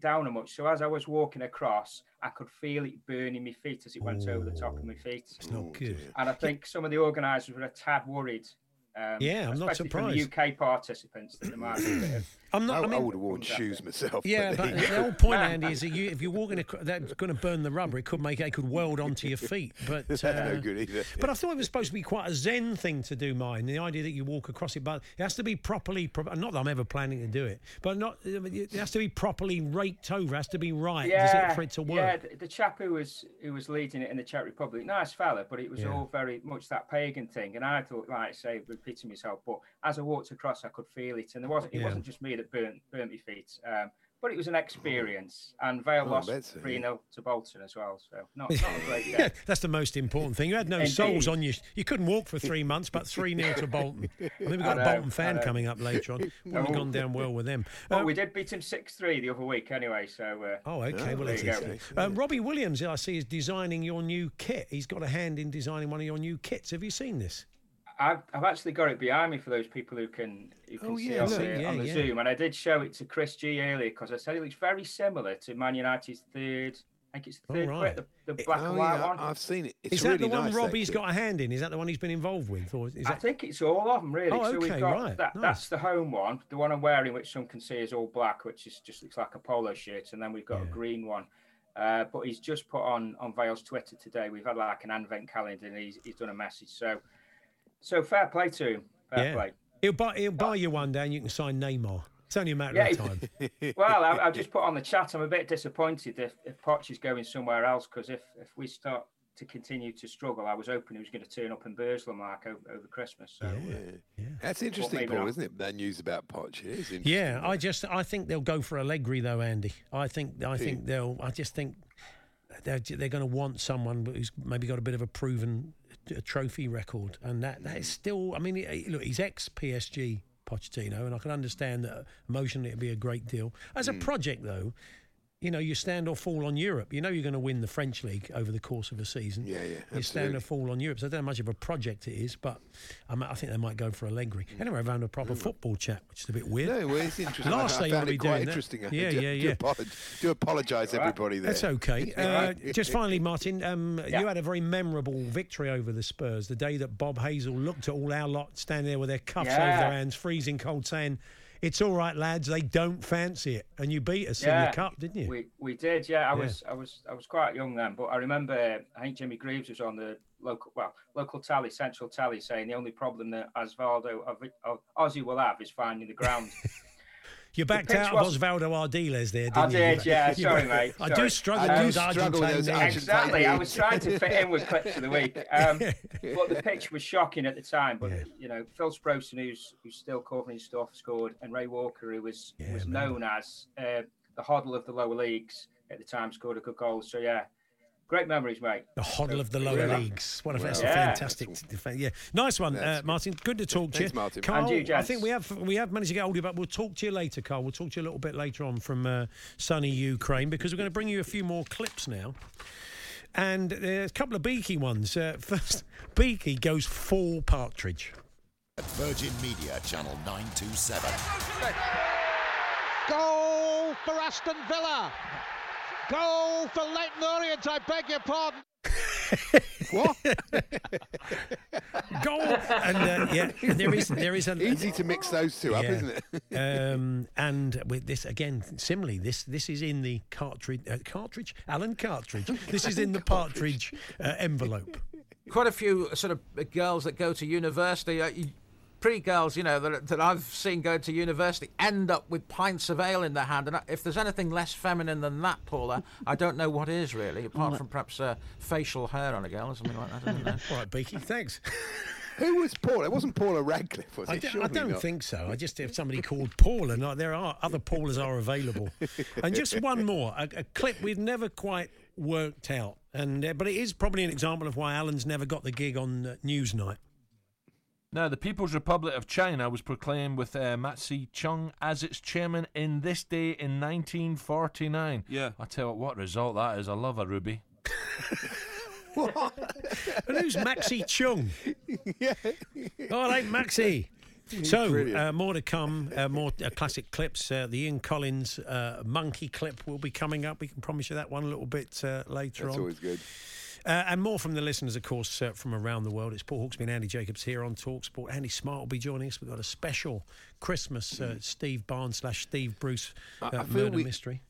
down a much. So as I was walking across, I could feel it burning my feet as it went over the top of my feet. It's not good. And I think some of the organisers were a tad worried. I'm not surprised. Especially from the UK participants that there might be a bit of... I would have worn shoes myself. Yeah, but the whole point, Andy, is that if you're walking across, that's going to burn the rubber. It could weld onto your feet. But no good either. But I thought it was supposed to be quite a zen thing to do, mine. The idea that you walk across it, but it has to be properly. Not that I'm ever planning to do it, but it has to be properly raked over. It has to be right for it to work. Yeah, the chap who was leading it in the Czech Republic, nice fella, but it was all very much that pagan thing. And I thought, like I say, repeating myself, but as I walked across, I could feel it, and it wasn't just me that burnt my feet, but it was an experience, and Vale lost 3-0 to Bolton as well, so not a great day. That's the most important thing. You had no soles on you. You couldn't walk for 3 months, but 3-0 to Bolton. I think we've got a Bolton fan coming up later on. Wouldn't have gone down well with them. Well, we did beat him 6-3 the other week anyway, so... well, there you go. Robbie Williams, I see, is designing your new kit. He's got a hand in designing one of your new kits. Have you seen this? I've actually got it behind me for those people who can see on the Zoom. And I did show it to Chris G earlier because I said it looks very similar to Man United's third I think it's the third plate, the black and white one. I've seen it. It's is that really the one nice, Robbie's got a hand in? Is that the one he's been involved with? Or is I think it's all of them, really. Oh, okay, so we've got that, nice. That's the home one. The one I'm wearing, which some can see, is all black, which is just looks like a polo shirt. And then we've got a green one. But he's just put on Vale's Twitter today. We've had like an advent calendar, and he's done a message. So fair play to him. Fair play. He'll buy you one day, and you can sign Neymar. It's only a matter of time. Well, I'll just put on the chat. I'm a bit disappointed if Poch is going somewhere else, because if we start to continue to struggle, I was hoping he was going to turn up in Burslem like over Christmas. So that's interesting, Paul, isn't it? That news about Poch is interesting. Yeah, I think they'll go for Allegri though, Andy. I think they're going to want someone who's maybe got a bit of a proven trophy record, and that is still. I mean, look, he's ex PSG. Pochettino, and I can understand that emotionally it'd be a great deal. As a project, though, you know, you stand or fall on Europe. You know you're going to win the French league over the course of a season. Yeah, yeah. You stand or fall on Europe. So I don't know how much of a project it is, but I think they might go for Allegri. Anyway, around a proper football chat, which is a bit weird. No, well, it's interesting. Last day you'll be doing interesting. That. Yeah. Do apologise, everybody there. That's okay. Just finally, Martin, you had a very memorable victory over the Spurs, the day that Bob Hazel looked at all our lot standing there with their cuffs over their hands, freezing cold, saying, "It's all right, lads. They don't fancy it," and you beat us in the cup, didn't you? We did. Yeah, I was quite young then, but I remember I think Jimmy Greaves was on the local tally, central tally, saying the only problem that Osvaldo Ozzy will have is finding the ground. You backed out of Osvaldo Ardiles there, didn't you? I did, yeah. Sorry, mate. Sorry. I do struggle with those Argentine. Exactly. I was trying to fit in with clips of the week. But the pitch was shocking at the time. But, you know, Phil Sproson, who's still covering his stuff, scored. And Ray Walker, who was known as the Hoddle of the lower leagues at the time, scored a good goal. So, yeah. Great memories, mate. The Hoddle of the lower leagues. That's a fantastic defence. Yeah, nice one, Martin. Good to talk to you. Thanks, Martin. Carl, and you, I think we have managed to get hold of you, but we'll talk to you later, Carl. We'll talk to you a little bit later on from sunny Ukraine, because we're going to bring you a few more clips now. And there's a couple of Beaky ones. First, Beaky goes full Partridge. At Virgin Media, Channel 927. Goal for Aston Villa. Goal for Leighton Orient, I beg your pardon. What? Goal. And there is an easy to mix those two up, isn't it? And with this again, similarly, this is in the Alan Cartridge. This is in the Partridge envelope. Quite a few sort of girls that go to university. Pretty girls, you know, that I've seen go to university end up with pints of ale in their hand. And if there's anything less feminine than that, Paula, I don't know what is really, apart from perhaps facial hair on a girl or something like that. I don't know. All right, Beaky, thanks. Who was Paula? It wasn't Paula Radcliffe, was it? I don't think so. I just, if somebody called Paula, no, there are other Paulas are available. And just one more, a clip we've never quite worked out. And but it is probably an example of why Alan's never got the gig on Newsnight. Now, the People's Republic of China was proclaimed with Matsi Cheung as its chairman in this day in 1949. Yeah. I tell you what result that is. I love a ruby. What? And who's Matsi Cheung? Yeah. Oh, I like Matsi. So, more to come, more classic clips. The Ian Collins monkey clip will be coming up. We can promise you that one a little bit later on. That's always good. And more from the listeners, of course, from around the world. It's Paul Hawksby and Andy Jacobs here on TalkSport. Andy Smart will be joining us. We've got a special Christmas Steve Barnes / Steve Bruce murder mystery.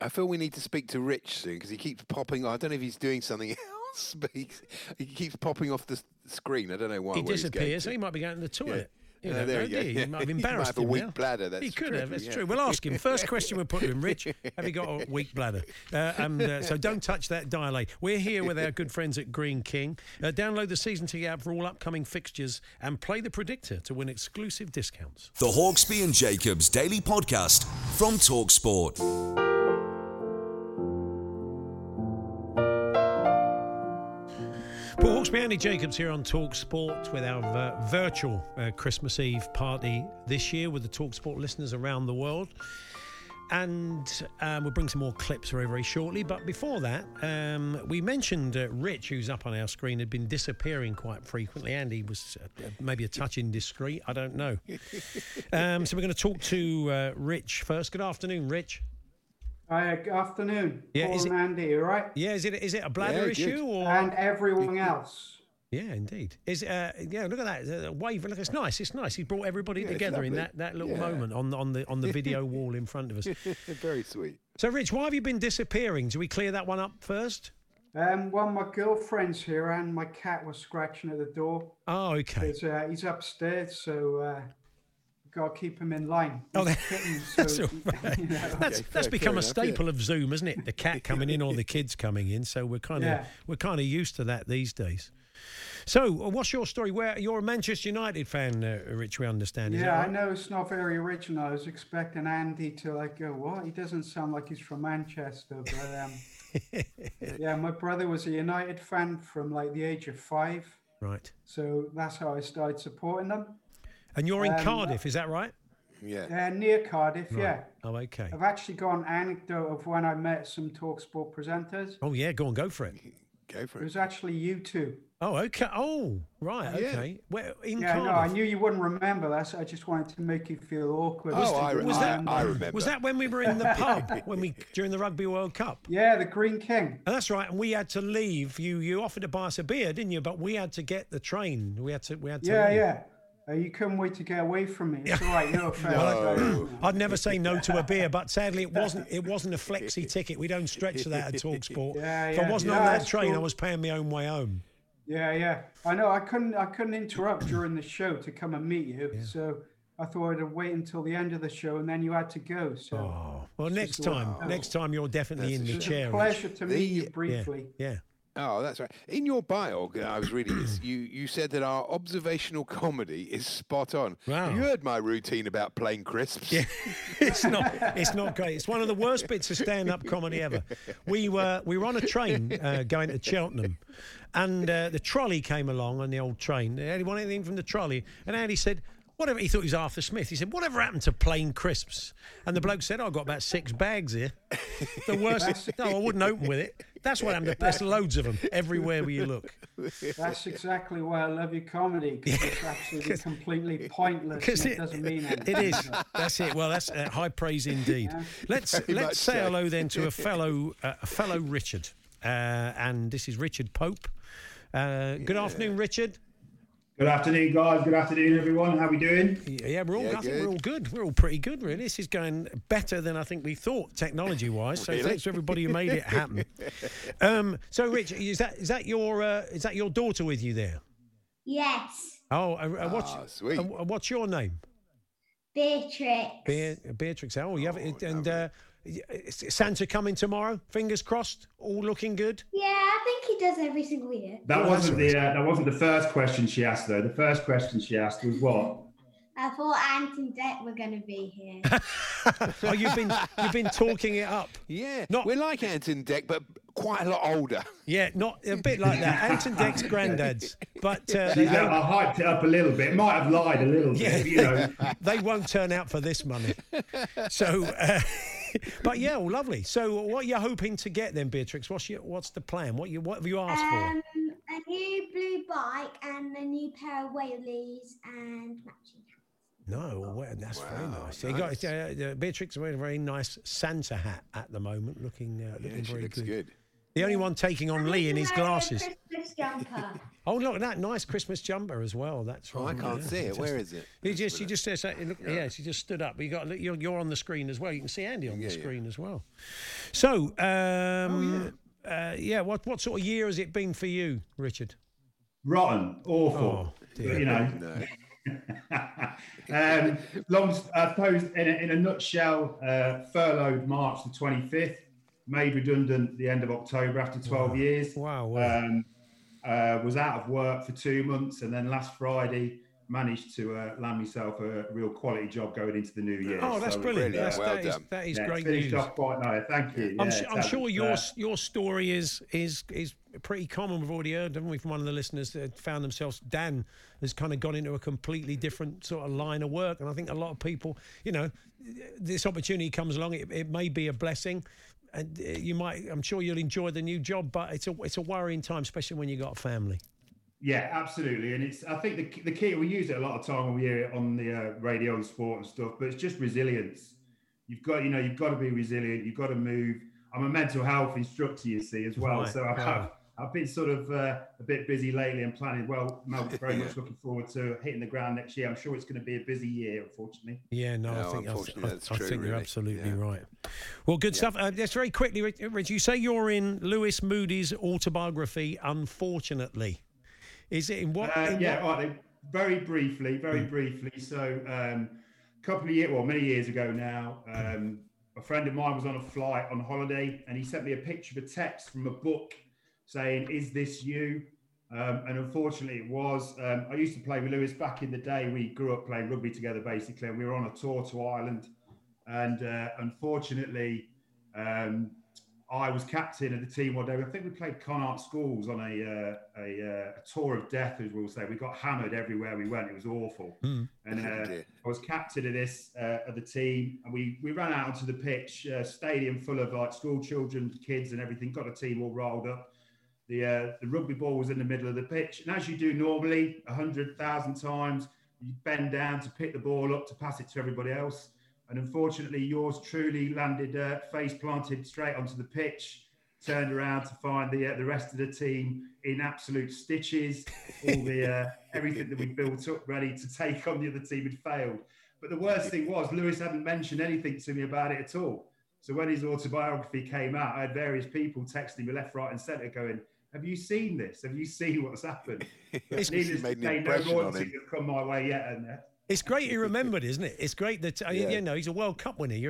I feel we need to speak to Rich soon, because he keeps popping. I don't know if he's doing something else, but he keeps popping off the screen. I don't know why. He disappears. So he might be going to the toilet. Yeah. You know, there you go. He might have embarrassed him. He might have a weak bladder. That's true. That's true. We'll ask him. First question we'll put to him, Rich, have you got a weak bladder? So don't touch that dial A. We're here with our good friends at Green King. Download the season ticket app for all upcoming fixtures and play the predictor to win exclusive discounts. The Hawksby and Jacobs Daily Podcast from TalkSport. Paul Hawksby, Andy Jacobs here on TalkSport with our virtual Christmas Eve party this year with the TalkSport listeners around the world. And we'll bring some more clips very, very shortly. But before that, we mentioned Rich, who's up on our screen, had been disappearing quite frequently. Andy was maybe a touch indiscreet. I don't know. So we're going to talk to Rich first. Good afternoon, Rich. Hi, good afternoon. Yeah, Paul and Andy, you all right? Yeah, is it a bladder issue or and everyone else? Yeah, indeed. Look at that wave. Look, it's nice. It's nice. He brought everybody together in that little moment on the video wall in front of us. Very sweet. So, Rich, why have you been disappearing? Do we clear that one up first? Well, my girlfriend's here and my cat was scratching at the door. Oh, okay. He's upstairs, so got to keep him in line. Oh, that's all right. You know. That's become a staple of Zoom, isn't it? The cat coming in or the kids coming in. So we're kind of used to that these days. So, what's your story? Where you're a Manchester United fan, Rich, we understand. Yeah, right? I know it's not very original. I was expecting Andy to go, what? He doesn't sound like he's from Manchester. But yeah, my brother was a United fan from the age of 5. Right. So that's how I started supporting them. And you're in Cardiff, is that right? Yeah. Near Cardiff, right. Yeah. Oh, okay. I've actually got an anecdote of when I met some TalkSport presenters. Oh, yeah, go for it. Go for it. It was actually you two. Oh, okay. Oh, right. Okay. Yeah. Where in Cardiff? No, I knew you wouldn't remember that. So I just wanted to make you feel awkward. Oh, I remember. Was that when we were in the pub during the Rugby World Cup? Yeah, the Green King. Oh, that's right. And we had to leave. You offered to buy us a beer, didn't you? But we had to get the train. We had to. Yeah, leave. Yeah. You couldn't wait to get away from me. It's all right, you're a fan. No. I'd never say no to a beer, but sadly it wasn't a flexi ticket. We don't stretch to that at TalkSport. Yeah, yeah. If I wasn't on that train, cool. I was paying my own way home. Yeah, yeah. I know, I couldn't interrupt during the show to come and meet you, so I thought I'd wait until the end of the show and then you had to go. So. Oh. Well, next time you're definitely in the chair. It's a pleasure to meet you briefly. Yeah. Oh, that's right. In your bio, I was reading this, you said that our observational comedy is spot on. Wow. Have you heard my routine about plain crisps? Yeah, it's not great. It's one of the worst bits of stand-up comedy ever. We were on a train going to Cheltenham, and the trolley came along on the old train. Anybody want anything from the trolley? And Andy said... Whatever, he thought he was Arthur Smith. He said, whatever happened to plain crisps? And the bloke said, I've got about 6 bags here. The worst. No, I wouldn't open with it. That's what happened. There's loads of them everywhere where you look. That's exactly why I love your comedy, because it's absolutely completely pointless and it doesn't mean anything. It is. That's it. Well, that's high praise indeed. Yeah. Let's say hello then to a fellow Richard. And this is Richard Pope. Good afternoon, Richard. Good afternoon, guys. Good afternoon, everyone. How are we doing? Yeah, we're all good. We're all pretty good, really. This is going better than I think we thought, technology-wise. Really? So thanks to everybody who made it happen. So, Rich, is that your daughter with you there? Yes. Oh, sweet. What's your name? Beatrix. Beatrix. Oh, you have it. And Santa coming tomorrow. Fingers crossed. All looking good. Yeah, I think he does every single year. That wasn't the first question she asked though. The first question she asked was what? I thought Ant and Det were going to be here. Oh, you've been talking it up. Yeah, we're like Ant and Det, but quite a lot older. Yeah, not a bit like that. Ant and Dek's granddads, but I hyped it up a little bit. Might have lied a little bit, you know. They won't turn out for this money. So, but yeah, well, lovely. So, what are you hoping to get then, Beatrix? What's the plan? What have you asked for? A new blue bike and a new pair of wheelies and matching hats. No, that's very nice. So you got Beatrix wearing a very nice Santa hat at the moment, looking very good. The only one taking on Lee in his glasses. Christmas jumper. Oh, look at that nice Christmas jumper as well. That's right. I can't see it. Where is it? She just stood up. You're on the screen as well. You can see Andy on the screen as well. So. What sort of year has it been for you, Richard? Rotten, awful. Oh, dear. You know. No. I suppose in a nutshell, furloughed March the 25th, made redundant the end of October after 12 years. Wow. Was out of work for 2 months, and then last Friday managed to land myself a real quality job going into the new year. Oh, that's brilliant. That's, well that done. That is great finished news. Finished off quite nice. Thank you. I'm sure your story is pretty common. We've already heard, haven't we, from one of the listeners that found themselves, Dan has kind of gone into a completely different sort of line of work. And I think a lot of people, you know, this opportunity comes along. It may be a blessing. And I'm sure you'll enjoy the new job, but it's a worrying time, especially when you've got a family. Yeah, absolutely, and I think the key. We use it a lot of time when we hear it on the radio and sport and stuff, but it's just resilience. You've got to be resilient. You've got to move. I'm a mental health instructor, you see, as well. Right. So I've been sort of a bit busy lately and planning. Well, Mel, very much looking forward to hitting the ground next year. I'm sure it's going to be a busy year, unfortunately. Yeah, I think you're absolutely right. Well, good stuff. Just very quickly, Rich, you say you're in Lewis Moody's autobiography, unfortunately. Is it in what? Very briefly. So a couple of years, well, many years ago now, a friend of mine was on a flight on holiday and he sent me a picture of a text from a book saying, "Is this you?" And unfortunately it was. I used to play with Lewis back in the day. We grew up playing rugby together, basically, and we were on a tour to Ireland. And unfortunately, I was captain of the team one day. I think we played Connaught Schools on a tour of death, as we'll say. We got hammered everywhere we went. It was awful. Mm. And I was captain of this of the team, and we ran out onto the pitch, stadium full of like school children, kids, and everything. Got the team all rolled up. The rugby ball was in the middle of the pitch, and as you do normally 100,000 times, you bend down to pick the ball up to pass it to everybody else. And unfortunately, yours truly landed face planted straight onto the pitch, turned around to find the rest of the team in absolute stitches. All the everything that we built up ready to take on the other team had failed. But the worst thing was, Lewis hadn't mentioned anything to me about it at all. So when his autobiography came out, I had various people texting me left, right, and centre going, "Have you seen this? Have you seen what's happened?" But needless to say, no royalties have come my way yet, and there. It's great he remembered, isn't it? It's great that he's a World Cup winner. You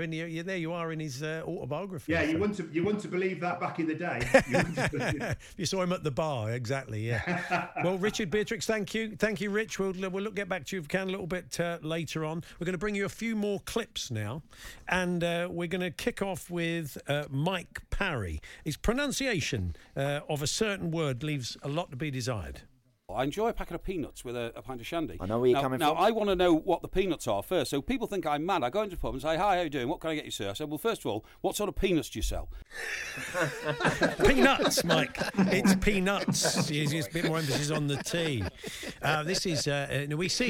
are in his autobiography. Yeah, so. you wouldn't believe that back in the day. You saw him at the bar, exactly. Yeah. Well, Richard Beatrix, thank you, Rich. We'll get back to you if we can a little bit later on. We're going to bring you a few more clips now, and we're going to kick off with Mike Parry. His pronunciation of a certain word leaves a lot to be desired. I enjoy a packet of peanuts with a pint of shandy. I know where you're coming from. Now, I want to know what the peanuts are first. So people think I'm mad. I go into a pub and say, "Hi, how are you doing? What can I get you, sir?" I said, "Well, first of all, what sort of peanuts do you sell?" Peanuts, Mike. It's peanuts. There's a bit more emphasis on the T. This is,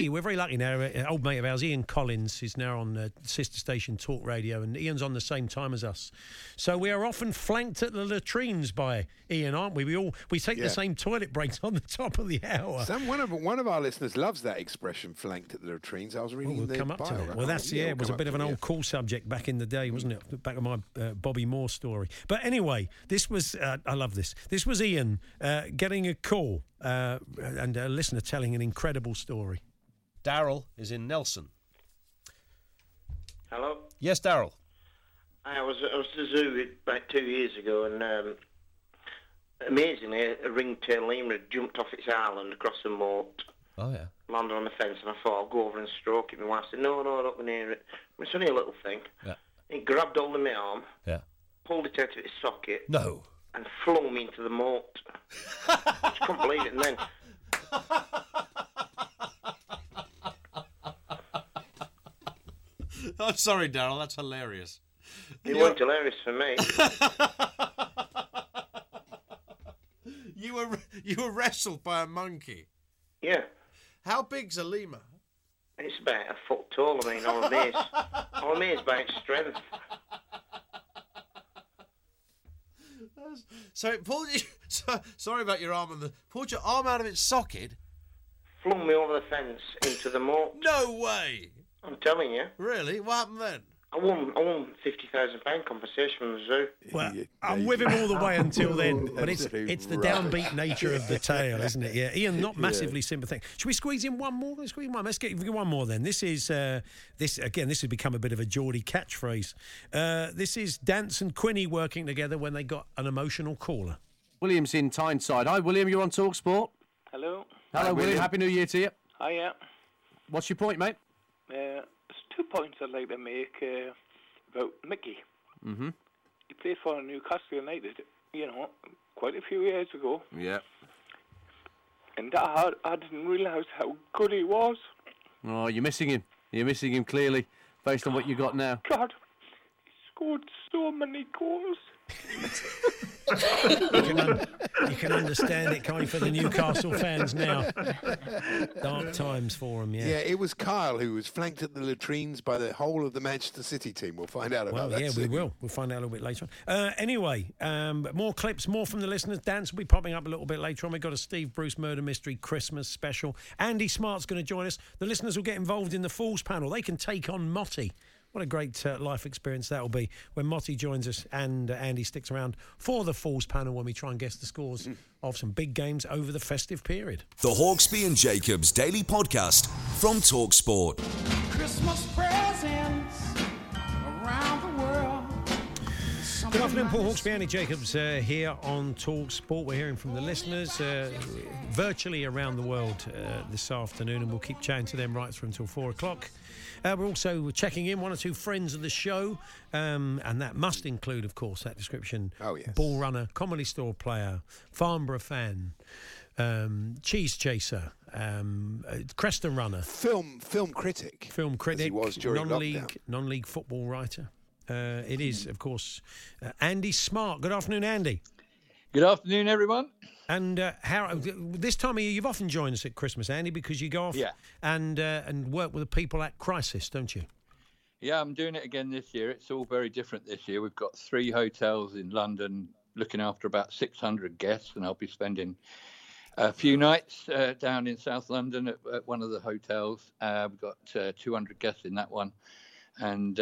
we're very lucky now. An old mate of ours, Ian Collins, is now on sister station Talk Radio, and Ian's on the same time as us. So we are often flanked at the latrines by Ian, aren't we? We take the same toilet breaks on the top of the hour. One of our listeners loves that expression, flanked at the latrines. I was reading bio. Well, that's it was a bit of an old call subject back in the day, wasn't it? Back in my Bobby Moore story. But anyway, this was I love this. This was Ian getting a call and a listener telling an incredible story. Daryl is in Nelson. Hello. Yes, Daryl. I was at the zoo about 2 years ago, and amazingly, a ringtail lemur had jumped off its island across the moat. Oh, yeah. Landed on the fence, and I thought, I'll go over and stroke it. My wife said, no, don't go near it. It's only a little thing. Yeah. He grabbed hold of my arm, pulled it out of its socket, and flung me into the moat. I just couldn't believe it. And then... I'm sorry, Daryl, that's hilarious. It weren't hilarious for me. You were wrestled by a monkey. Yeah. How big's a lemur? It's about a foot tall. I mean, I'm amazed by its strength. So it pulled you. Sorry about your arm. Pulled your arm out of its socket. Flung me over the fence into the moat. No way. I'm telling you. Really? What happened then? I won £50,000 compensation from the zoo. Well, I'm with him all the way until then, but it's the downbeat nature of the tale, isn't it? Yeah, Ian, not massively sympathetic. Should we squeeze in one more? Let's get one more then. This is this has become a bit of a Geordie catchphrase. This is Dance and Quinny working together when they got an emotional caller. William's in Tyneside. Hi, William. You're on TalkSport. Hello. Hello, William. Happy New Year to you. Hiya. What's your point, mate? Yeah. 2 points I'd like to make about Mickey. Mm-hmm. He played for Newcastle United, quite a few years ago. Yeah. And I didn't realise how good he was. Oh, you're missing him. You're missing him clearly, based on what you got now. God, he scored so many goals. You can understand it coming for the Newcastle fans now. Dark times for them, yeah. Yeah, it was Kyle who was flanked at the latrines by the whole of the Manchester City team. We'll find out about that. Yeah, soon. We will. We'll find out a little bit later on. Anyway, more clips, more from the listeners. Dance will be popping up a little bit later on. We've got a Steve Bruce Murder Mystery Christmas special. Andy Smart's going to join us. The listeners will get involved in the Fools panel. They can take on Motti. What a great life experience that will be when Motti joins us and Andy sticks around for the Fools panel when we try and guess the scores of some big games over the festive period. The Hawksby and Jacobs Daily Podcast from TalkSport. Christmas presents around the world. Good afternoon, Paul Hawksby, Andy Jacobs here on TalkSport. We're hearing from the listeners virtually around the world this afternoon, and we'll keep chatting to them right through until 4 o'clock. We're also checking in one or two friends of the show, and that must include, of course, that description. Oh, yes. Ball runner, comedy store player, Farnborough fan, cheese chaser, Creston runner. Film critic. Film critic. As he was during lockdown. Non-league football writer. It is, of course, Andy Smart. Good afternoon, Andy. Good afternoon, everyone. And how this time of year, you've often joined us at Christmas, Andy, because you go off and work with the people at Crisis, don't you? Yeah, I'm doing it again this year. It's all very different this year. We've got 3 hotels in London looking after about 600 guests, and I'll be spending a few nights down in South London at one of the hotels. We've got 200 guests in that one. And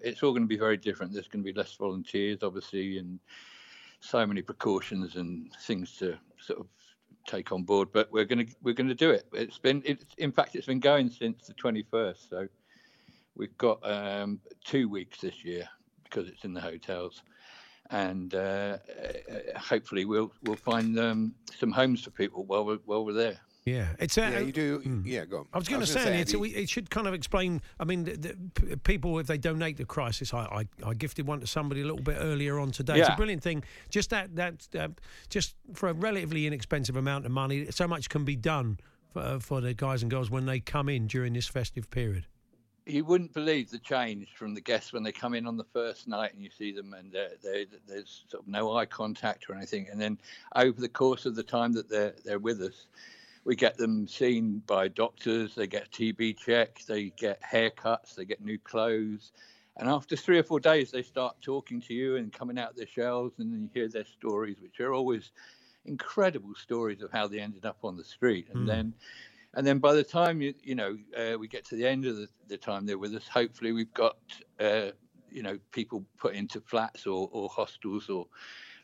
it's all going to be very different. There's going to be less volunteers, obviously, and so many precautions and things to sort of take on board, but we're going to do it. It's been going since the 21st, so we've got 2 weeks this year because it's in the hotels, and hopefully we'll find some homes for people while we're there. Yeah, it's you do. Yeah, go on. I was going to say it should kind of explain. I mean, the people, if they donate to Crisis, I gifted one to somebody a little bit earlier on today. Yeah. It's a brilliant thing. Just that just for a relatively inexpensive amount of money, so much can be done for the guys and girls when they come in during this festive period. You wouldn't believe the change from the guests when they come in on the first night and you see them, and there's sort of no eye contact or anything, and then over the course of the time that they're with us. We get them seen by doctors, they get TB checks, they get haircuts, they get new clothes. And after 3 or 4 days, they start talking to you and coming out of their shells, and then you hear their stories, which are always incredible stories of how they ended up on the street. And then by the time, we get to the end of the time they're with us, hopefully we've got, people put into flats or hostels, or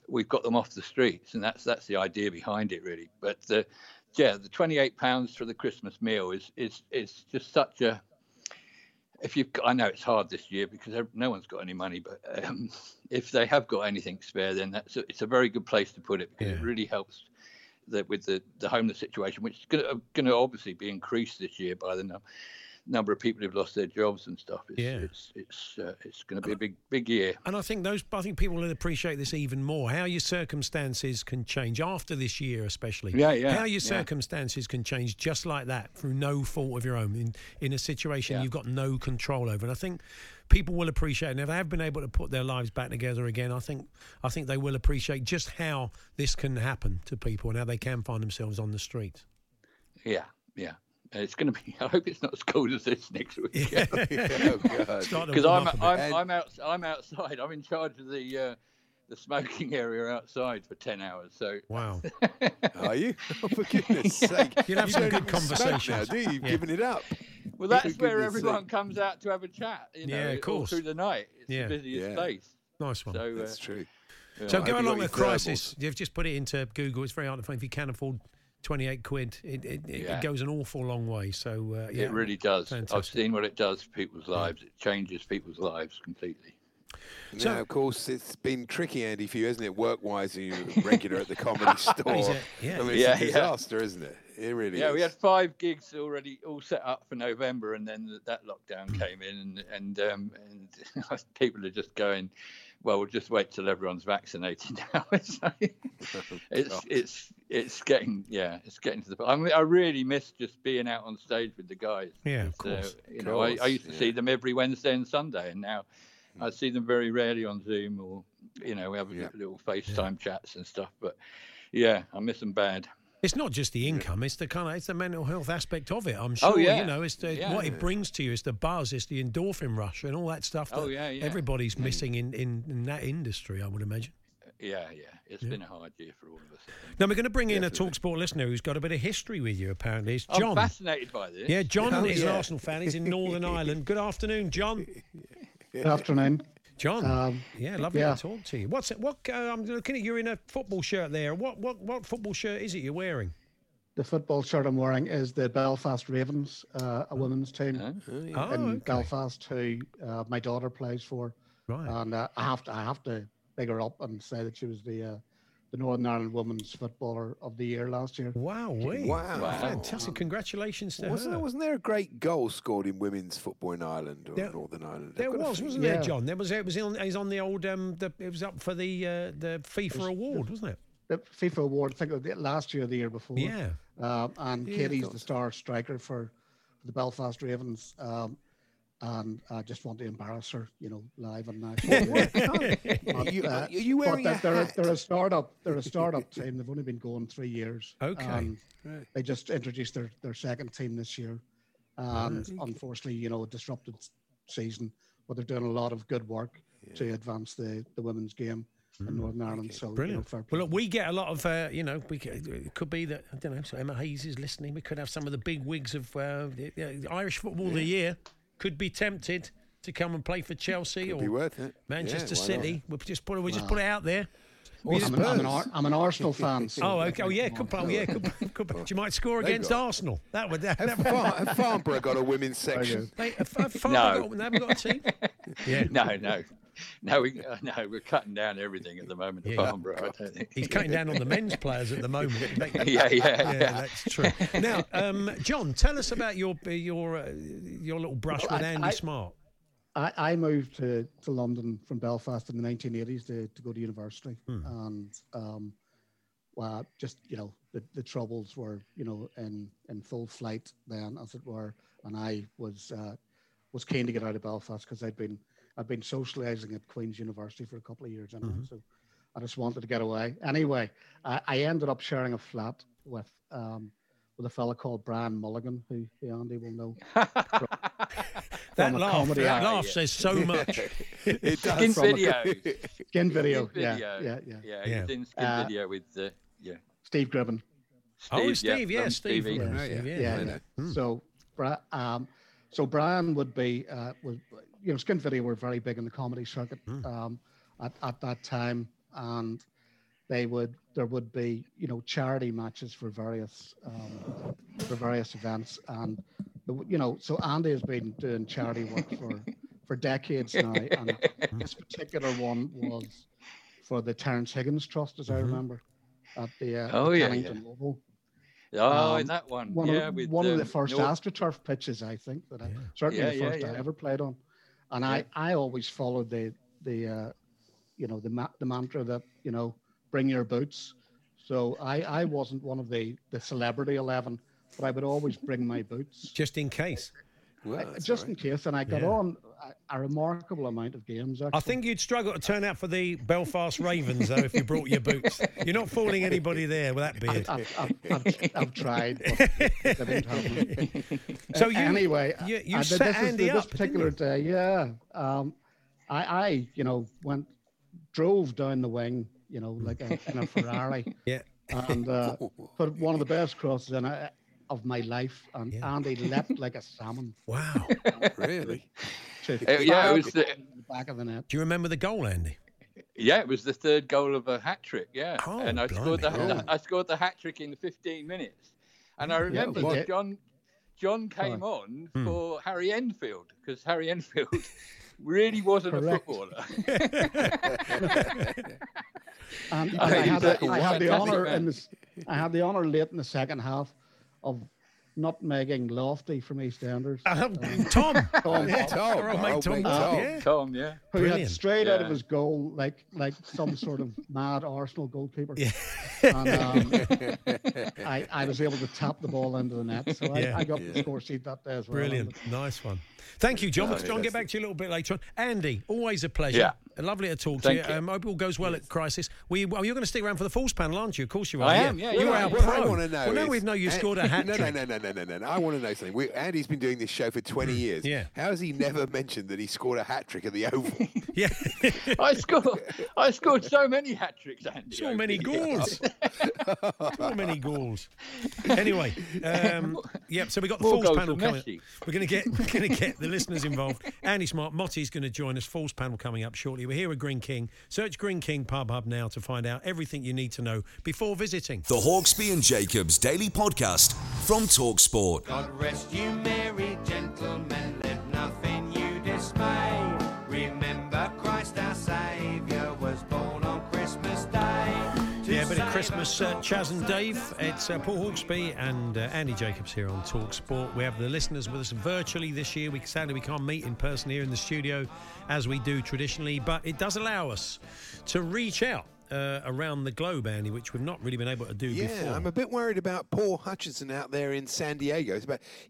we've got them off the streets. And that's the idea behind it, really. But the £28 for the Christmas meal is just such a. I know it's hard this year because no one's got any money, but if they have got anything spare, then it's a very good place to put it, because it really helps with the homeless situation, which is going to obviously be increased this year by the number of people who've lost their jobs and stuff. It's going to be a big year. And I think people will appreciate this even more, how your circumstances can change after this year, especially. How your circumstances can change just like that through no fault of your own in a situation you've got no control over. And I think people will appreciate, and if they have been able to put their lives back together again, I think they will appreciate just how this can happen to people and how they can find themselves on the street. It's going to be. I hope it's not as cold as this next week. Because I'm outside. I'm in charge of the smoking area outside for 10 hours. So wow, are you? Oh, for goodness' sake, you'll have some good conversations. Do you? You've given it up. Well, that's where everyone comes out to have a chat. Of course. All through the night, it's the busiest place. Nice one. So, that's true. So go along with Crisis. You've just put it into Google. It's very hard to find if you can afford. 28 £28, it goes an awful long way. So it really does. Fantastic. I've seen what it does for people's lives. It changes people's lives completely. So, now, of course, it's been tricky, Andy, for you, hasn't it? Work-wise, you're regular at the Comedy Store. It's a disaster, isn't it? It really is. Yeah, we had 5 gigs already all set up for November, and then that lockdown came in, and people are just going, well, we'll just wait till everyone's vaccinated now. So it's getting to the point. I really miss just being out on stage with the guys. Yeah, of course. I used to see them every Wednesday and Sunday, and now I see them very rarely on Zoom or you know, we have little FaceTime chats and stuff. But yeah, I miss them bad. It's not just the income; it's the kind of, it's the mental health aspect of it. I'm sure you know, it's the, what it brings to you, it's the buzz, it's the endorphin rush, and all that stuff that everybody's missing in that industry, I would imagine. It's been a hard year for all of us. Now, we're going to bring in a TalkSport listener who's got a bit of history with you, apparently. It's John. I'm fascinated by this. Yeah, John is an Arsenal fan. He's in Northern Ireland. Good afternoon, John. Good afternoon. John, lovely to talk to you. I'm looking at you in a football shirt there. What football shirt is it you're wearing? The football shirt I'm wearing is the Belfast Ravens, a women's team in Belfast, who my daughter plays for. Right. And I have to big her up and say that she was the Northern Ireland Women's Footballer of the Year last year. Wow. Fantastic. Congratulations to her. Wasn't there a great goal scored in women's football in Ireland or Northern Ireland? There was, wasn't there, John? There was. It was on the old, it was up for the FIFA award, wasn't it? The FIFA award, I think last year or the year before. Yeah. And Katie's the star striker for the Belfast Ravens. And I just want to embarrass her, you know, live and national. You wearing a hat? They're a startup team. They've only been going 3 years. Okay. They just introduced their second team this year, and unfortunately, you know, a disrupted season. But they're doing a lot of good work to advance the women's game in Northern Ireland. So brilliant. You know, well, look, we get a lot of, it could be that, I don't know, so Emma Hayes is listening. We could have some of the big wigs of the Irish Football of the Year. Could be tempted to come and play for Chelsea or Manchester City. We'll just put it out there. I'm an Arsenal fan. So could play. You might score against Arsenal. That would. Have Farnborough got a women's section? They haven't got a team. Yeah. No, we're cutting down everything at the moment. Farnborough, I don't think. He's cutting down on the men's players at the moment. That's true. Now, John, tell us about your little brush with Andy Smart. I moved to London from Belfast in the 1980s to go to university, and the troubles were in full flight then, as it were, and I was keen to get out of Belfast because I'd been socialising at Queen's University for a couple of years, so I just wanted to get away. Anyway, I ended up sharing a flat with a fella called Brian Mulligan, who Andy will know. That laugh says so much. It does. Skin video. Yeah. He's in Skin Video with Steve Gribben. Steve. So, Brian would be, Skin Video were very big in the comedy circuit at that time, and there would be charity matches for various events, and so Andy has been doing charity work for decades now, and this particular one was for the Terence Higgins Trust, as I remember, at the Kennington Oval. In that one. One of the first AstroTurf pitches, I think, that I ever played on. And I always followed the mantra that, bring your boots. So I wasn't one of the celebrity 11, but I would always bring my boots. Just in case. In case. And I got on a remarkable amount of games, actually. I think you'd struggle to turn out for the Belfast Ravens, though, if you brought your boots. You're not fooling anybody there with that beard. I've tried, but they didn't help me. So you set Andy up, this particular day, drove down the wing, like in a Ferrari. And put one of the best crosses in it of my life, and Andy leapt like a salmon. Wow, really? It was the back of the net. Do you remember the goal, Andy? Yeah, it was the third goal of a hat trick. Yeah, and I scored the hat trick in 15 minutes. And I remember John came on for Harry Enfield, because Harry Enfield really wasn't a footballer. I had the honour late in the second half of not making Lofty from EastEnders. Tom. Yeah. Who had strayed out of his goal like some sort of mad Arsenal goalkeeper. Yeah. And I was able to tap the ball into the net. So I got the score sheet that day as well. Brilliant. Nice one. Thank you, John. Get back to you a little bit later on. Andy, always a pleasure. Lovely to talk to you. I hope all goes well at Crisis. You're going to stick around for the Fools Panel, aren't you? Of course you are. I am, yeah. You're our pro. I want to know. Well, now we know you scored a hat-trick. No. I want to know something. Andy's been doing this show for 20 years. Yeah. How has he never mentioned that he scored a hat-trick at the Oval? Yeah. I scored so many hat-tricks, Andy. So many goals. So many goals. Anyway, so we got the Fools Panel coming up. We're going to get the listeners involved. Andy Smart, Motti's going to join us. Fools Panel coming up shortly. We're here at Green King. Search Green King Pub Hub now to find out everything you need to know before visiting. The Hawksby and Jacobs Daily Podcast from TalkSport. God rest you merry gentlemen, let nothing you dismay. Remember Christ our Saviour was born on Christmas Day. A bit of Christmas, Chaz and Dave. It's Paul Hawksby and Andy Jacobs here on TalkSport. We have the listeners with us virtually this year. Sadly, we can't meet in person here in the studio as we do traditionally, but it does allow us to reach out around the globe, Andy, which we've not really been able to do before. Yeah, I'm a bit worried about Paul Hutchinson out there in San Diego.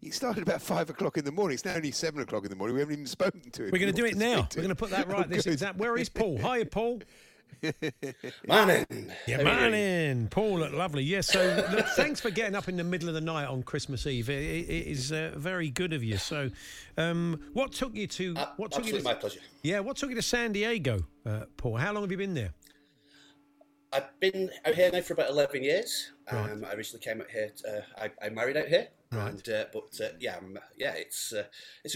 He started about 5 o'clock in the morning. It's now only 7 o'clock in the morning. We haven't even spoken to him. We're going to do it now. We're going to put that right. Where is Paul? Hiya, Paul. Morning, Paul. Look lovely. Yes. Yeah, so, thanks for getting up in the middle of the night on Christmas Eve. It is very good of you. So, what took you to? My pleasure. Yeah. What took you to San Diego, Paul? How long have you been there? I've been out here now for about 11 years. Right. I originally came out here. I married out here. Right. It's a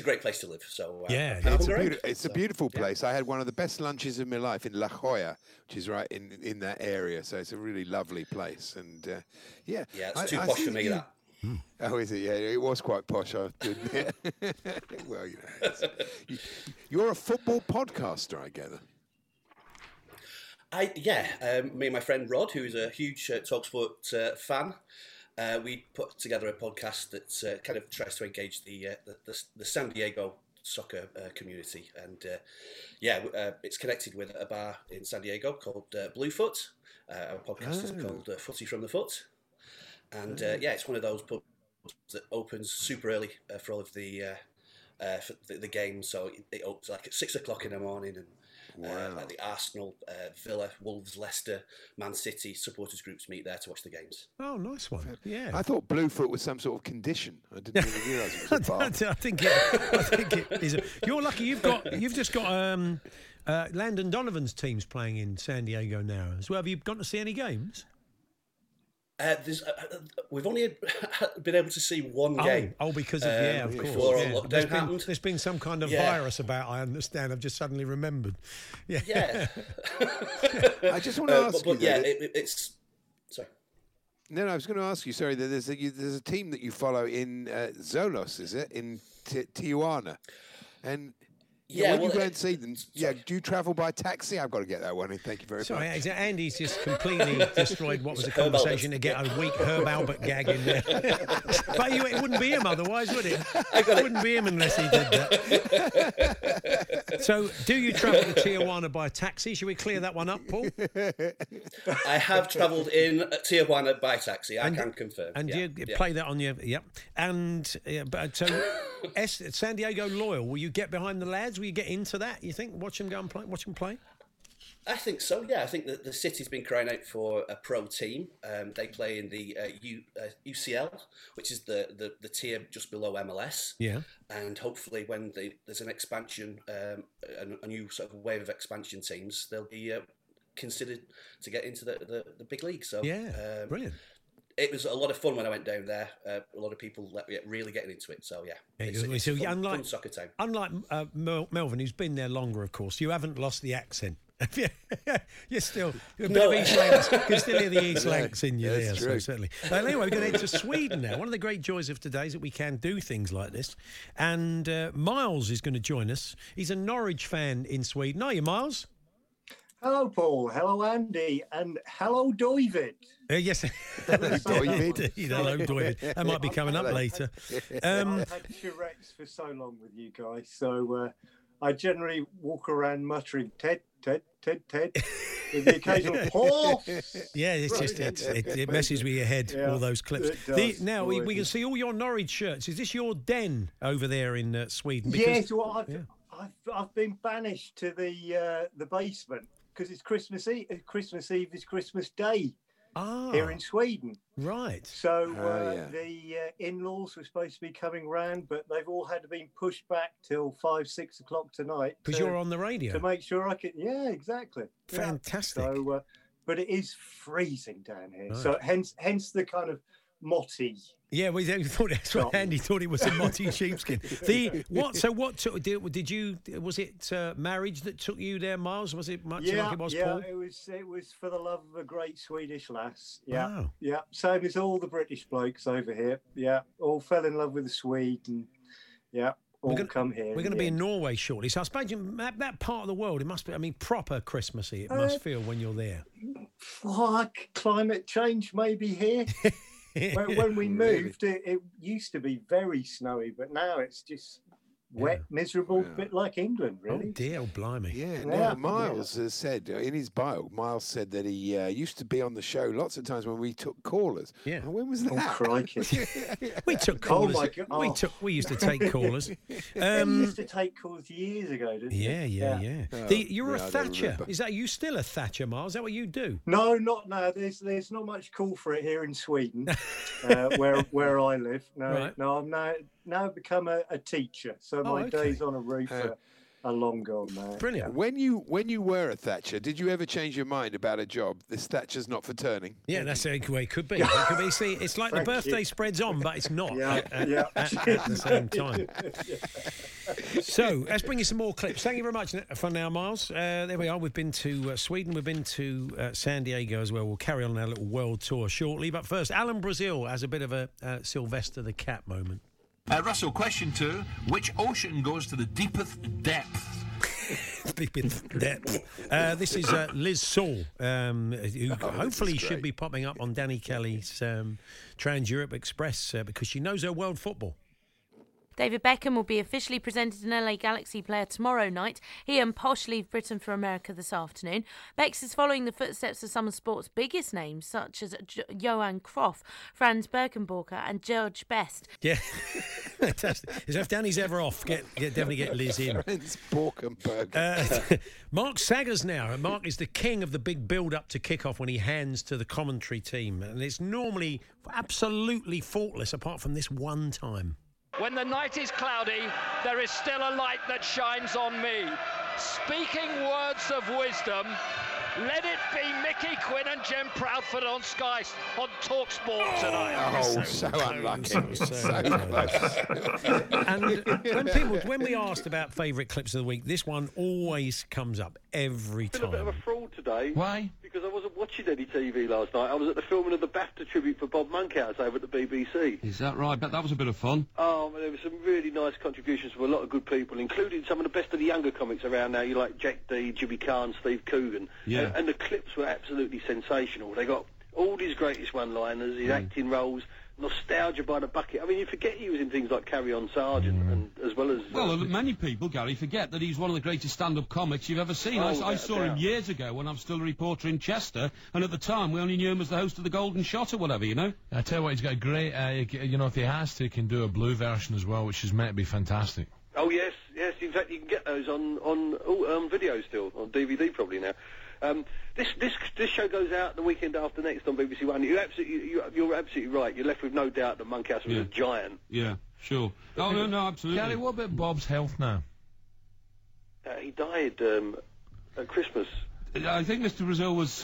great place to live. So it's a beautiful place. Yeah. I had one of the best lunches of my life in La Jolla, which is right in that area. So it's a really lovely place. And it's posh for me. Oh, is it? Yeah, it was quite posh, I have to admit. Well, you're a football podcaster, I gather. Me and my friend Rod, who is a huge TalkSport fan. We put together a podcast that kind of tries to engage the San Diego soccer community, and it's connected with a bar in San Diego called Bluefoot. Our podcast is called Footy from the Foot, and it's one of those pubs that opens super early for all of the games. So it opens like at 6 o'clock in the morning, and. Wow. Like the Arsenal, Villa, Wolves, Leicester, Man City supporters groups meet there to watch the games. Oh, nice one! Yeah, I thought Bluefoot was some sort of condition. I didn't really realise it was a bar. I think it is. You're lucky. You've just got Landon Donovan's teams playing in San Diego now as well. Have you gone to see any games? We've only been able to see one game. Oh, because of course. Before all lockdown happened. There's been some kind of virus about, I understand. I've just suddenly remembered. Yeah. Yeah. I just want to ask you. Yeah, it's... Sorry. No, I was going to ask you, sorry, there's a team that you follow in Xolos, is it? In Tijuana. And... Yeah, when you go and see them, do you travel by taxi? I've got to get that one in. Thank you very much. Sorry, Andy's just completely destroyed what was a conversation to get a weak Herb Albert gag in there. But it wouldn't be him otherwise, would it? It wouldn't be him unless he did that. So, do you travel to Tijuana by taxi? Should we clear that one up, Paul? I have travelled in Tijuana by taxi. I can confirm. And you play that on your... Yep. And San Diego Loyal, will you get behind the lads? Will you get into that, you think? Watch them go and play? Watch them play? I think so, yeah. I think that the city's been crying out for a pro team. They play in the UCL, which is the tier just below MLS. Yeah. And hopefully when there's an expansion, a new sort of wave of expansion teams, they'll be considered to get into the big league. So brilliant. It was a lot of fun when I went down there. A lot of people really getting into it. So, yeah. It's fun soccer time. Unlike Melvin, who's been there longer, of course, you haven't lost the accent. You're still a bit of East Lancs. You can still hear the East Lancs in you there, so certainly. Anyway, we're going to head to Sweden now. One of the great joys of today is that we can do things like this. And Miles is going to join us. He's a Norwich fan in Sweden. Are you, Miles? Hello, Paul. Hello, Andy. And hello, David. Yes, hello, David. That might be coming up later. I've had charrettes for so long with you guys, so I generally walk around muttering Ted, Ted, Ted, Ted, with the occasional horse. Yeah, it messes with your head, all those clips. We can see all your Norwich shirts. Is this your den over there in Sweden? Yes, well, I've I've been banished to the basement because it's Christmas Eve. Christmas Eve is Christmas Day here in Sweden. Right. So the in-laws were supposed to be coming round, but they've all had to be pushed back till 5-6 o'clock tonight. Because you're on the radio. To make sure I can... Yeah, exactly. Fantastic. Yeah. So, but it is freezing down here. Right. So hence the kind of motty. Yeah, well, that's what Andy thought it was, a motty sheepskin. Was it marriage that took you there, Miles? Was it much like it was, Paul? Yeah, it was for the love of a great Swedish lass. Yeah, wow. Yeah, same as all the British blokes over here. Yeah, all fell in love with the Swede and We're going to be in Norway shortly. So I suppose that part of the world, it must be, I mean, proper Christmassy. It must feel when you're there. Fuck, climate change maybe here. When we moved, it used to be very snowy, but now it's just wet, miserable, a bit like England, really. Oh, dear, oh, blimey. Yeah, now Miles has said, in his bio, Miles said that he used to be on the show lots of times when we took callers. Yeah. And when was that? Oh, crikey. We took callers. Oh, my God. We used to take callers. We used to take calls years ago, didn't we? Yeah. Oh, you're a Thatcher. Is that you still a Thatcher, Miles? Is that what you do? No, not now. There's not much call for it here in Sweden, where I live. No, right. No, I'm now become a teacher, so my days on a roof are long gone now. Brilliant. When you were a Thatcher, did you ever change your mind about a job? This Thatcher's not for turning. Yeah, that's the way it could be. See, it's like the birthday spreads on, but it's not at the same time. So let's bring you some more clips. Thank you very much for now, Miles. There we are. We've been to Sweden. We've been to San Diego as well. We'll carry on our little world tour shortly. But first, Alan Brazil has a bit of a Sylvester the Cat moment. Russell, question 2. Which ocean goes to the deepest depth? Deepest depth. This is Liz Saul, who hopefully should be popping up on Danny Kelly's Trans-Europe Express because she knows her world football. David Beckham will be officially presented an LA Galaxy player tomorrow night. He and Posh leave Britain for America this afternoon. Bex is following the footsteps of some of sport's biggest names, such as Johan Cruyff, Franz Beckenbauer, and George Best. Yeah, fantastic. So if Danny's ever off, definitely get Liz in. Franz Beckenbauer. Mark Saggers now. Mark is the king of the big build-up to kick-off when he hands to the commentary team. And it's normally absolutely faultless, apart from this one time. When the night is cloudy, there is still a light that shines on me. Speaking words of wisdom, let it be Mickey Quinn and Jem Proudfoot on Sky, on TalkSport tonight. Oh, so unlucky. So and when we asked about favourite clips of the week, this one always comes up every time. It's been a bit of a fraud today. Why? Because I wasn't watching any TV last night. I was at the filming of the BAFTA tribute for Bob Monkhouse over at the BBC. Is that right? But that was a bit of fun. Oh, there were some really nice contributions from a lot of good people, including some of the best of the younger comics around now, you like Jack D, Jimmy Kahn, Steve Coogan. Yeah. And the clips were absolutely sensational. They got all his greatest one-liners, his acting roles, nostalgia by the bucket. I mean, you forget he was in things like Carry On Sergeant, and as well as... Well, many people, Gary, forget that he's one of the greatest stand-up comics you've ever seen. I saw him years ago when I was still a reporter in Chester, and at the time we only knew him as the host of The Golden Shot or whatever, you know? I tell you what, he's got a great... if he has to, he can do a blue version as well, which is meant to be fantastic. Oh, yes. In fact, you can get those on video still, on DVD probably now. This show goes out the weekend after next on BBC One. You're absolutely right. You're left with no doubt that Monkhouse was a giant. Yeah, sure. Oh, no, absolutely. Gary, what about Bob's health now? He died at Christmas. I think Mr. Brazil was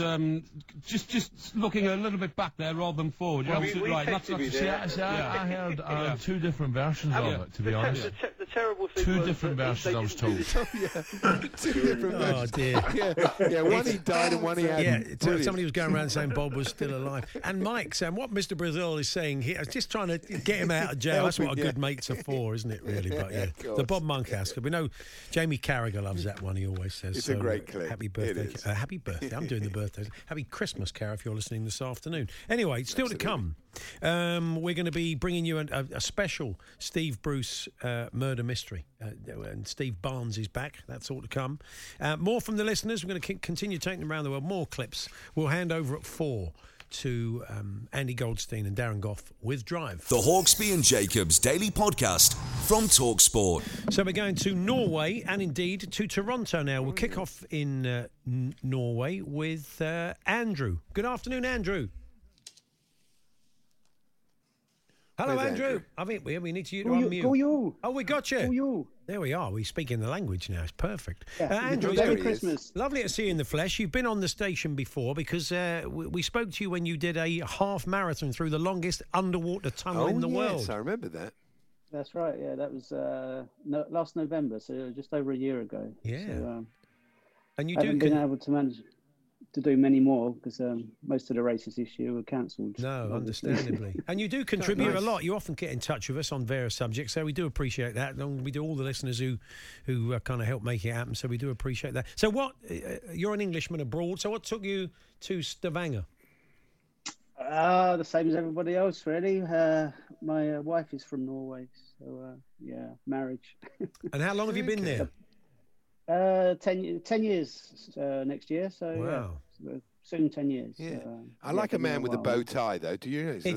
just looking a little bit back there rather than forward. Well, right. I heard two different versions of it, to be honest. The terrible thing two different versions, I was told. Two different versions. Oh, dear. One he died and one he hadn't. Yeah, somebody was going around saying Bob was still alive. And Mike, Sam, what Mr. Brazil is saying here, just trying to get him out of jail. That's what good mates are for, isn't it, really? But the Bob Monkhouse. We know Jamie Carragher loves that one, he always says. It's a great clip. Happy birthday. Happy birthday. I'm doing the birthdays. Happy Christmas, Cara, if you're listening this afternoon. Anyway, still to come. We're going to be bringing you a special Steve Bruce murder mystery. And Steve Barnes is back. That's all to come. More from the listeners. We're going to continue taking them around the world. More clips. We'll hand over at 4 to Andy Goldstein and Darren Goff with Drive. The Hawksby and Jacobs Daily Podcast from TalkSport. So we're going to Norway and indeed to Toronto now. We'll kick off in Norway with Andrew. Good afternoon, Andrew. Hello, Andrew. I think we need you to unmute. Go you. Oh, we got you. Go you. There we are. We speak in the language now. It's perfect. Yeah, Andrew, Merry Christmas. Lovely to see you in the flesh. You've been on the station before because we spoke to you when you did a half marathon through the longest underwater tunnel in the world. Oh, yes, I remember that. That's right, yeah. That was last November, so just over a year ago. Yeah. So, and you I haven't been able to manage to do many more because most of the races this year were cancelled. No, obviously. Understandably. And you do contribute a lot. You often get in touch with us on various subjects, so we do appreciate that. And we do all the listeners who kind of help make it happen, so we do appreciate that. So what, you're an Englishman abroad, so what took you to Stavanger? The same as everybody else, really. My wife is from Norway, so yeah, marriage. And how long have you been there? 10 years next year, so wow. Yeah, soon 10 years. Yeah. I like a man with a bow tie, though. Do you? Yeah,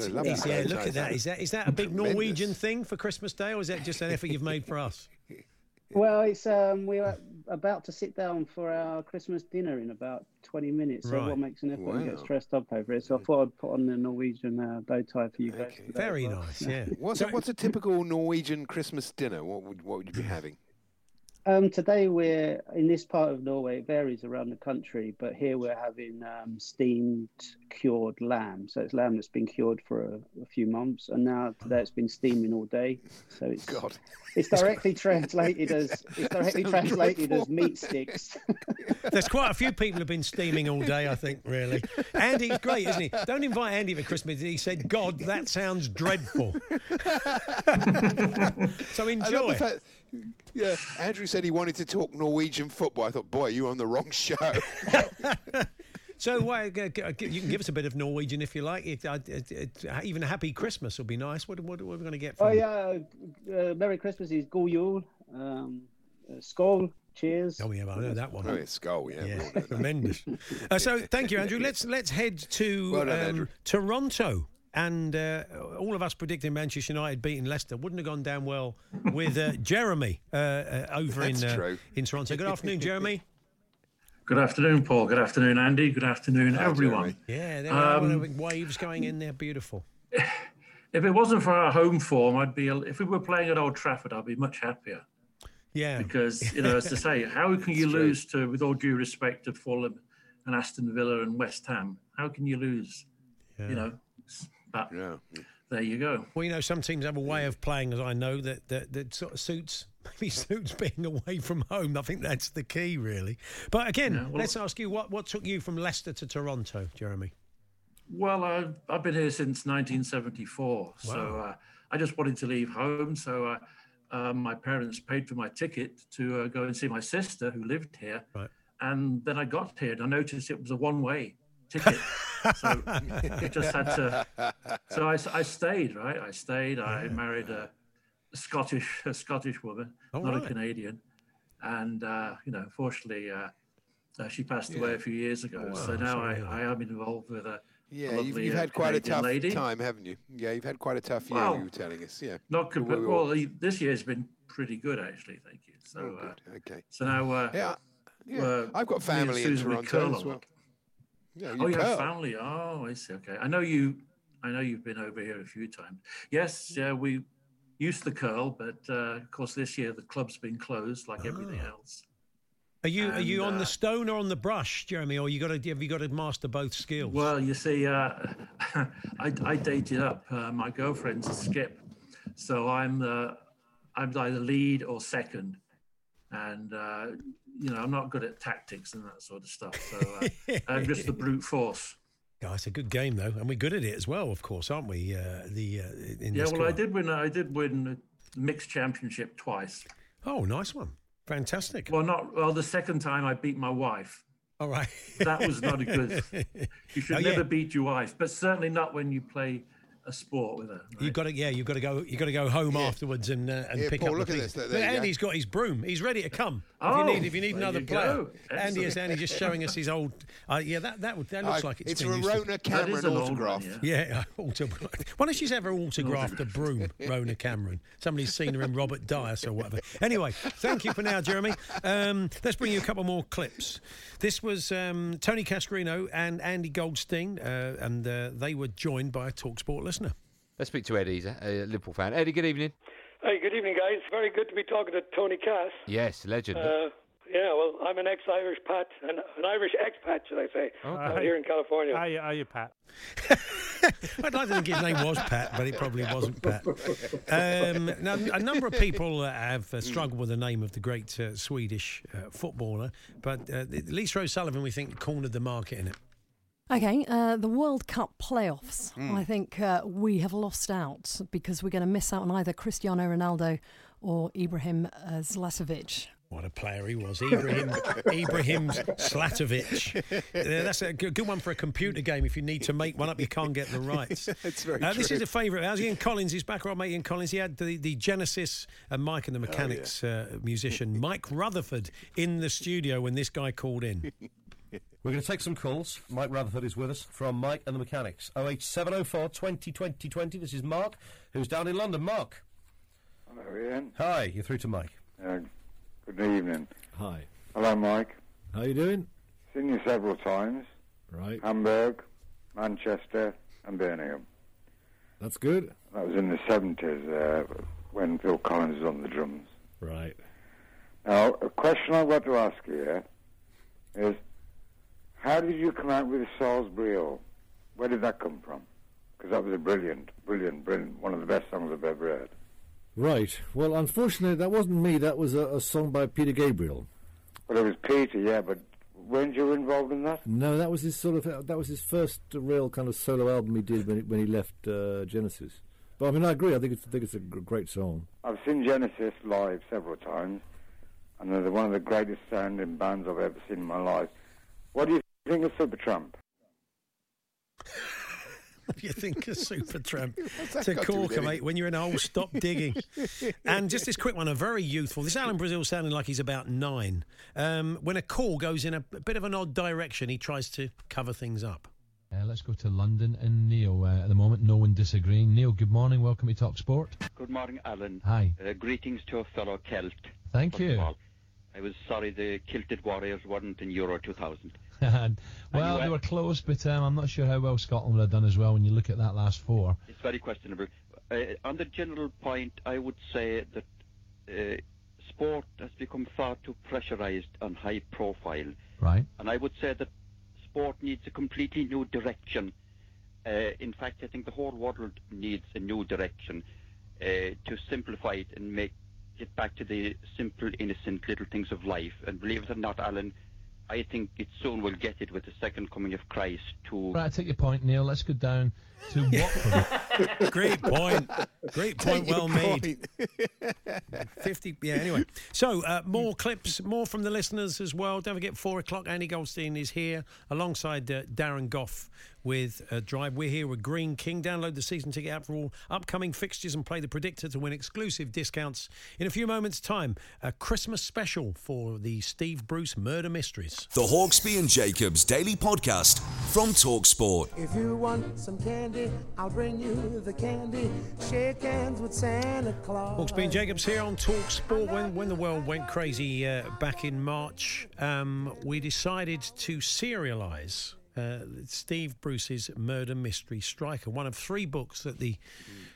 look at that. Is that a big tremendous Norwegian thing for Christmas Day, or is that just an effort you've made for us? Well, it's we were about to sit down for our Christmas dinner in about 20 minutes, so what makes an effort and gets stressed up over it? So I thought I'd put on the Norwegian bow tie for you guys. Very nice, yeah. What's a typical Norwegian Christmas dinner? What would you be having? Today we're in this part of Norway. It varies around the country, but here we're having steamed cured lamb. So it's lamb that's been cured for a few months, and now today it's been steaming all day. So it's directly translated as meat sticks. There's quite a few people who've been steaming all day, I think. Really, Andy's great, isn't he? Don't invite Andy for Christmas. He said, "God, that sounds dreadful." So enjoy. Yeah, Andrew said he wanted to talk Norwegian football. I thought, boy, you're on the wrong show. So you can give us a bit of Norwegian if you like. Even a happy Christmas would be nice. What are we going to get from you? Merry Christmas is god jul, skål. Cheers. Oh, yeah, I know that one. Oh, it's skull, yeah. Tremendous. So thank you, Andrew. Let's head to Toronto. And all of us predicting Manchester United beating Leicester wouldn't have gone down well with Jeremy over in Toronto. Good afternoon, Jeremy. Good afternoon, Paul. Good afternoon, Andy. Good afternoon, everyone. Jeremy. Yeah, there were waves going in there. Beautiful. If it wasn't for our home form, if we were playing at Old Trafford, I'd be much happier. Yeah. Because, as I say, how can you lose to, with all due respect to Fulham and Aston Villa and West Ham, how can you lose, But there you go. Well, some teams have a way of playing, as I know, that sort of suits being away from home. I think that's the key, really. But again, let's ask you, what took you from Leicester to Toronto, Jeremy? Well, I've been here since 1974, wow. So I just wanted to leave home. So my parents paid for my ticket to go and see my sister who lived here. Right. And then I got here and I noticed it was a one-way ticket. So just had to. So I stayed, right? I stayed. Yeah. I married a Scottish woman, a Canadian, and fortunately, she passed away a few years ago. Oh, wow. So now I am involved with a lovely you've had quite Canadian a tough lady. Time, haven't you? Yeah, you've had quite a tough year. Well, you were telling us, yeah. Not compared. Well, this year's been pretty good, actually. Thank you. So okay. So now, I've got family in Toronto as well. Yeah, you have family. Oh, I see. Okay, I know you've been over here a few times. Yes, yeah, we used to curl, but of course this year the club's been closed, like everything else. Are you on the stone or on the brush, Jeremy? Or have you got to master both skills? Well, you see, I dated up my girlfriend to Skip, so I'm either lead or second. And, I'm not good at tactics and that sort of stuff. So I'm just the brute force. Oh, it's a good game, though. And we're good at it as well, of course, aren't we? I did win the mixed championship twice. Oh, nice one. Fantastic. Well, the second time I beat my wife. All right. That was not a good... You should never beat your wife, but certainly not when you play a sport with her. Right? You've got to go home afterwards and pick Paul, up the look things. At this. Look, Andy's got his broom. He's ready to come. If you need another player, Andy is just showing us his old. That looks like it's been used. Rona Cameron autograph. One, yeah, autograph. Wonder if she's ever autographed a broom, Rona Cameron. Somebody's seen her in Robert Dias or whatever. Anyway, thank you for now, Jeremy. Let's bring you a couple more clips. This was Tony Cascarino and Andy Goldstein, and they were joined by a TalkSport listener. Let's speak to Eddie. He's a Liverpool fan. Eddie, good evening. Hey, good evening, guys. Very good to be talking to Tony Cass. Yes, legend. Well, I'm an ex-Irish Pat, an Irish expat, should I say, here in California. Are you Pat? I'd like to think his name was Pat, but it probably wasn't Pat. Now, a number of people have struggled with the name of the great Swedish footballer, but Lisa O'Sullivan, we think, cornered the market in it. OK, the World Cup playoffs. I think we have lost out because we're going to miss out on either Cristiano Ronaldo or Ibrahim Zlatovic. What a player he was, Ibrahim Zlatovic. That's a good one for a computer game. If you need to make one up, you can't get the rights. It's very true. This is a favourite of ours. Ian Collins, he's back, right, mate, Ian Collins. He had the Genesis and Mike and the Mechanics musician Mike Rutherford in the studio when this guy called in. We're going to take some calls. Mike Rutherford is with us from Mike and the Mechanics. 08704 202020. This is Mark, who's down in London. Mark. Hello, Ian. Hi, you're through to Mike. Good evening. Hi. Hello, Mike. How you doing? Seen you several times. Right. Hamburg, Manchester and Birmingham. That's good. That was in the 70s when Phil Collins was on the drums. Right. Now, a question I've got to ask you here is, how did you come out with Salisbury Hill? Where did that come from? Because that was a brilliant, one of the best songs I've ever heard. Right. Well, unfortunately, that wasn't me. That was a song by Peter Gabriel. Well, it was Peter, yeah, but weren't you involved in that? No, that was his first real kind of solo album he did when he left Genesis. But I mean, I agree. I think it's a great song. I've seen Genesis live several times, and they're one of the greatest sounding bands I've ever seen in my life. What do you think of Supertramp? You think of Supertramp to Corker, mate, when you're in a hole, stop digging. And just this quick one, a very youthful. This Alan Brazil sounding like he's about 9. When a call goes in a bit of an odd direction, he tries to cover things up. Let's go to London and Neil. At the moment, no one disagreeing. Neil, good morning. Welcome to Talk Sport. Good morning, Alan. Hi. Greetings to a fellow Celt. Thank you. I was sorry the Kilted Warriors weren't in Euro 2000. Well, they were close, but I'm not sure how well Scotland would have done as well when you look at that last 4. It's very questionable. On the general point, I would say that sport has become far too pressurised and high profile. Right. And I would say that sport needs a completely new direction. In fact, I think the whole world needs a new direction to simplify it and get back to the simple, innocent little things of life. And believe it or not, Alan, I think it soon will get it with the second coming of Christ to... Right, I take your point, Neil. Let's go down to Watford. Great point. Well made. 50, yeah, anyway. So, more clips, more from the listeners as well. Don't forget, 4:00, Andy Goldstein is here alongside Darren Goff with Drive. We're here with Green King. Download the season ticket app for all upcoming fixtures and play the predictor to win exclusive discounts. In a few moments' time, a Christmas special for the Steve Bruce murder mysteries. The Hawksby and Jacobs Daily Podcast from TalkSport. If you want some candy, I'll bring you the candy. Shake hands with Santa Claus. Hawksby and Jacobs here on TalkSport. When the world went crazy back in March, we decided to serialise Steve Bruce's murder mystery Striker, one of 3 books that the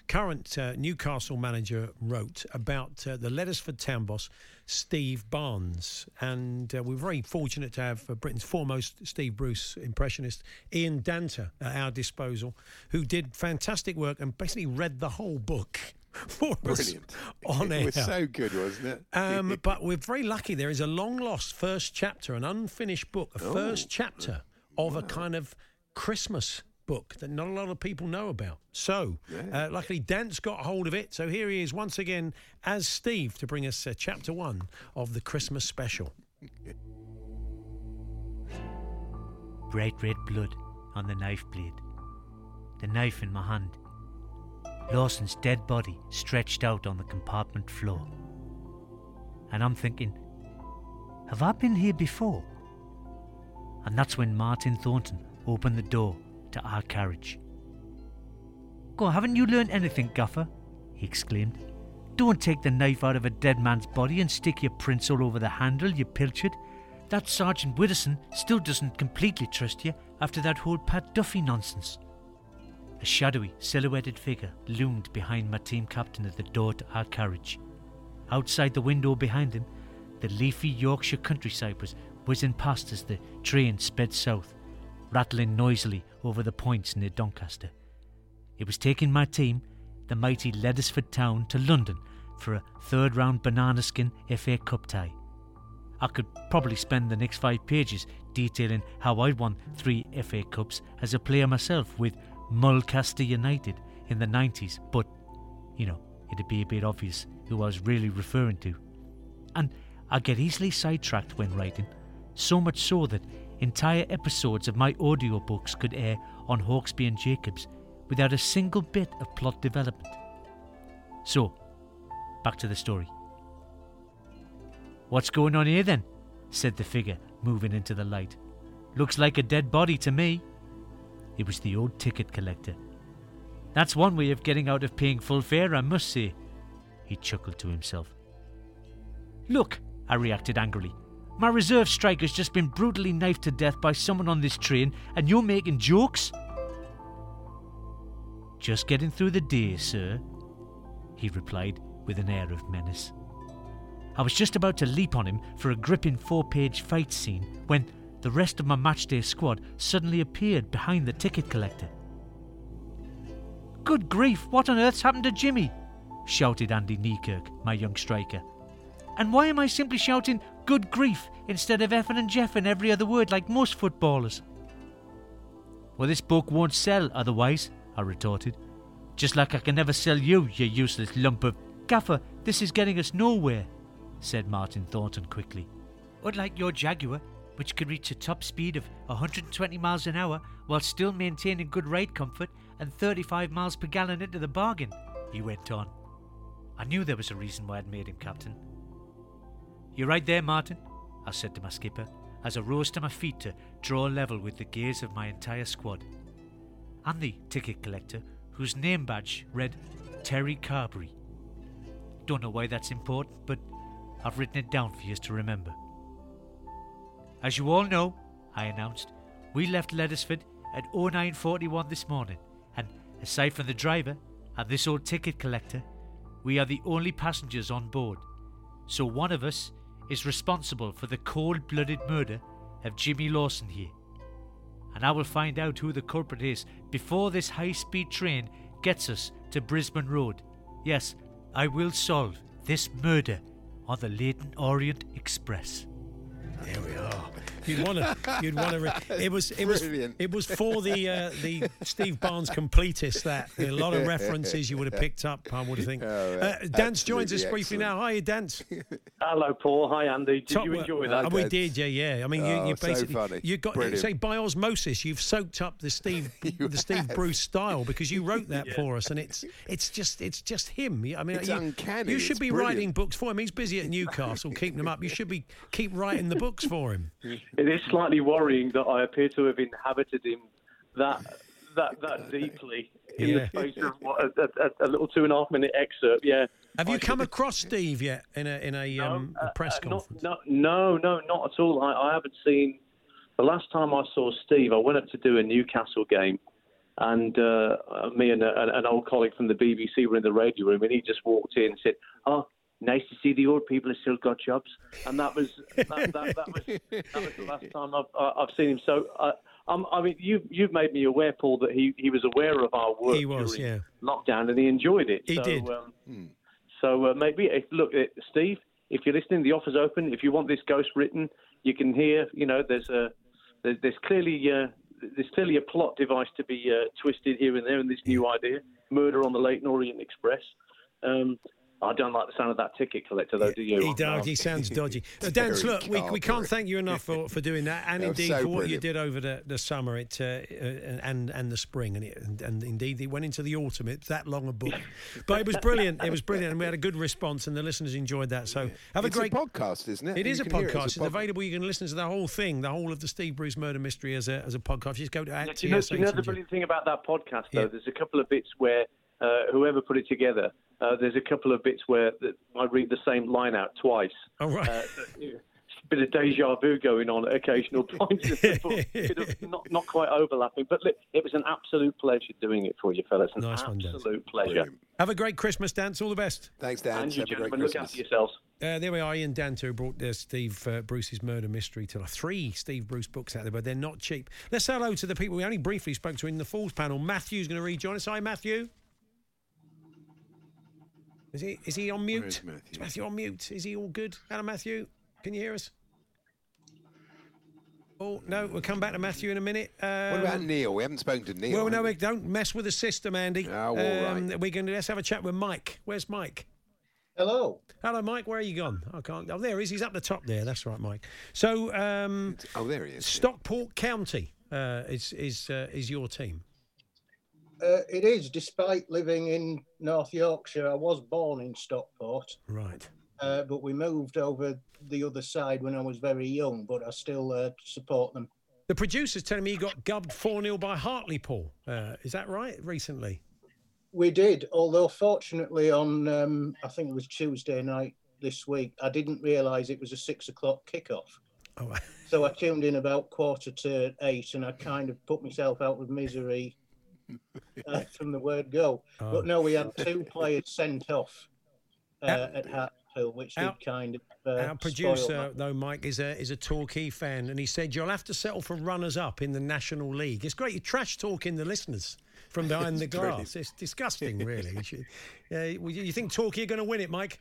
current Newcastle manager wrote about the Lettersford Town boss Steve Barnes, and we're very fortunate to have Britain's foremost Steve Bruce impressionist Ian Danter at our disposal, who did fantastic work and basically read the whole book for Brilliant. Us on air. It was so good, wasn't it? But we're very lucky. There is a long lost first chapter, an unfinished book, first chapter of a kind of Christmas book that not a lot of people know about. So, luckily, Dan's got hold of it. So here he is once again as Steve to bring us Chapter 1 of the Christmas special. Bright red blood on the knife blade. The knife in my hand. Lawson's dead body stretched out on the compartment floor. And I'm thinking, Have I been here before? And that's when Martin Thornton opened the door to our carriage. "God, haven't you learned anything, Gaffer?" he exclaimed. "Don't take the knife out of a dead man's body and stick your prints all over the handle, you pilchard. That Sergeant Widdowson still doesn't completely trust you after that whole Pat Duffy nonsense." A shadowy, silhouetted figure loomed behind my team captain at the door to our carriage. Outside the window behind him, the leafy Yorkshire countryside was whizzing past as the train sped south, rattling noisily over the points near Doncaster. It was taking my team, the mighty Lettersford Town, to London for a third-round banana-skin FA Cup tie. I could probably spend the next 5 pages detailing how I won 3 FA Cups as a player myself with Mulcaster United in the 90s, but, you know, it'd be a bit obvious who I was really referring to. And I get easily sidetracked when writing, so much so that entire episodes of my audiobooks could air on Hawksby and Jacobs without a single bit of plot development. So, back to the story. "What's going on here then?" said the figure, moving into the light. "Looks like a dead body to me." It was the old ticket collector. "That's one way of getting out of paying full fare, I must say," he chuckled to himself. "Look," I reacted angrily, "my reserve striker's just been brutally knifed to death by someone on this train and you're making jokes?" "Just getting through the day, sir," he replied with an air of menace. I was just about to leap on him for a gripping 4-page fight scene when the rest of my matchday squad suddenly appeared behind the ticket collector. "Good grief, what on earth's happened to Jimmy?" shouted Andy Niekirk, my young striker. "And why am I simply shouting good grief instead of effing and jeffing every other word like most footballers?" "Well, this book won't sell otherwise," I retorted. "Just like I can never sell you, you useless lump of..." "Gaffer, this is getting us nowhere," said Martin Thornton quickly. "Unlike your Jaguar, which can reach a top speed of 120 miles an hour while still maintaining good ride comfort and 35 miles per gallon into the bargain," he went on. I knew there was a reason why I'd made him captain. "You're right there, Martin," I said to my skipper as I rose to my feet to draw level with the gaze of my entire squad. And the ticket collector, whose name badge read Terry Carberry. Don't know why that's important, but I've written it down for you to remember. "As you all know," I announced, "we left Lettersford at 09:41 this morning, and aside from the driver and this old ticket collector, we are the only passengers on board. So one of us is responsible for the cold-blooded murder of Jimmy Lawson here. And I will find out who the culprit is before this high-speed train gets us to Brisbane Road. Yes, I will solve this murder on the Leyton Orient Express." There we are. You'd want to. It was for the Steve Barnes completist. That a lot of references you would have picked up. I would think. Dance joins us briefly now. Hiya, Dance. Hello, Paul. Hi, Andy. Did you enjoy that? We did. Yeah. I mean, you basically so you got brilliant. Say by osmosis, you've soaked up the Steve Bruce style because you wrote that for us, and it's just him. I mean, it's uncanny. You should be writing books for him. He's busy at Newcastle, keeping them up. You should keep writing the books for him. It is slightly worrying that I appear to have inhabited him that deeply in the space of a little 2.5-minute excerpt. Yeah. Have you come across Steve yet in a press conference? No, not at all. I haven't seen. The last time I saw Steve, I went up to do a Newcastle game, and me and an old colleague from the BBC were in the radio room, and he just walked in and said, "Oh, nice to see the old people have still got jobs," and that was the last time I've seen him. So I mean, you've made me aware, Paul, that he was aware of our work during lockdown, and he enjoyed it. He did. So maybe Steve, if you're listening, the offer's open. If you want this ghost written, you can hear. You know, there's clearly a plot device to be twisted here and there in this new idea, murder on the Leyton Orient Express. I don't like the sound of that ticket collector, though, do you? He does. He sounds dodgy. Dan, look, we can't thank you enough for doing that, and indeed so for what you did over the summer and the spring, and indeed it went into the autumn. It's that long a book, but it was brilliant. It was brilliant, and we had a good response, and the listeners enjoyed that. So it's a great podcast, isn't it? It is a podcast. It's available. You can listen to the whole thing, the whole of the Steve Bruce murder mystery as a podcast. Just go to. You know the brilliant thing about that podcast, though. Yeah. There's a couple of bits where whoever put it together. There's a couple of bits where I read the same line out twice. Oh, right. A bit of deja vu going on at occasional points in the book. Not quite overlapping. But look, it was an absolute pleasure doing it for you, fellas. Nice, absolute pleasure. Brilliant. Have a great Christmas, Dan. All the best. Thanks, Dan. And you, gentlemen, look after yourselves. There we are, Ian Danter, who brought Steve Bruce's murder mystery to life. 3 Steve Bruce books out there, but they're not cheap. Let's say hello to the people we only briefly spoke to in the Falls panel. Matthew's going to rejoin us. Hi, Matthew. Is he on mute? Is Matthew on mute? Is he all good? Hello, Matthew. Can you hear us? Oh, no. We'll come back to Matthew in a minute. What about Neil? We haven't spoken to Neil. Well, no, don't mess with the system, Andy. Oh, all right. Let's have a chat with Mike. Where's Mike? Hello. Hello, Mike. Where are you gone? I can't. Oh, there he is. He's up the top there. That's right, Mike. So, there he is. Stockport County is your team. It is, despite living in North Yorkshire. I was born in Stockport. Right. But we moved over the other side when I was very young, but I still support them. The producer's telling me you got gubbed 4-0 by Hartlepool. Is that right, recently? We did, although fortunately on, I think it was Tuesday night this week, I didn't realise it was a 6:00 kick-off. Oh. So I tuned in about 7:45, and I kind of put myself out of misery from the word go. Oh. But no, we had 2 players sent off at Hartlepool, which did kind of our producer, though, Mike, is a Torquay fan, and he said, you'll have to settle for runners-up in the National League. It's great. You're trash-talking the listeners from behind the glass. Brilliant. It's disgusting, really. You think Torquay are going to win it, Mike?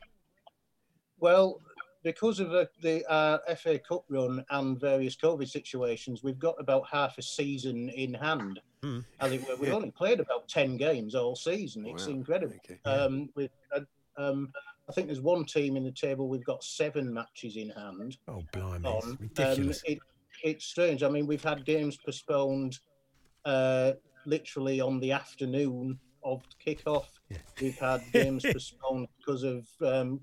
Well, because of the FA Cup run and various COVID situations, we've got about half a season in hand. Mm. As it were, we've only played about 10 games all season. It's incredible. Okay. I think there's one team in the table we've got 7 matches in hand. Oh, blimey! It's ridiculous. It's strange. I mean, we've had games postponed literally on the afternoon of kickoff. Yeah. We've had games postponed because of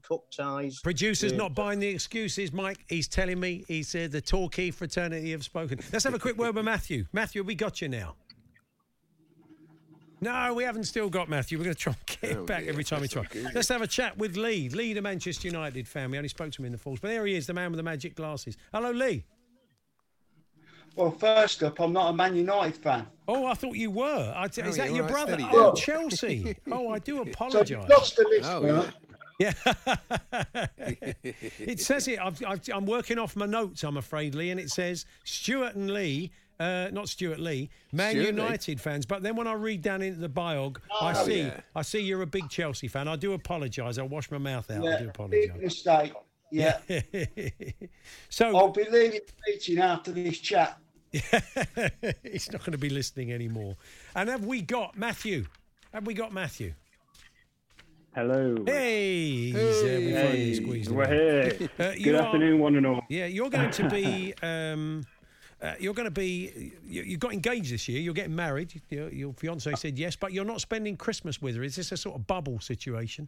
cup ties. Producer's not buying the excuses, Mike. He's telling me he said the Torquay fraternity have spoken. Let's have a quick word with Matthew. Matthew, we got you now. No, we haven't still got Matthew. We're going to try and get him back every time we try. Okay. Let's have a chat with Lee. Lee, the Manchester United fan. We only spoke to him in the Falls. But there he is, the man with the magic glasses. Hello, Lee. Well, first up, I'm not a Man United fan. Oh, I thought you were. Is that your brother? Oh, Chelsea. Oh, I do apologise. So I've lost the list, Yeah. It says it. I'm working off my notes, I'm afraid, Lee, and it says Stuart and Lee, not Stuart Lee, Man United fans. But then when I read down into the biog, I see you're a big Chelsea fan. I do apologise. I'll wash my mouth out. Yeah, I do apologise. Big mistake. Yeah. So I'll be leaving the meeting after this chat. He's not going to be listening anymore. And have we got Matthew? Hello. Hey. He's finally we're here. Good afternoon, one and all. Yeah, you're going to be. You got engaged this year. You're getting married. Your fiance said yes, but you're not spending Christmas with her. Is this a sort of bubble situation?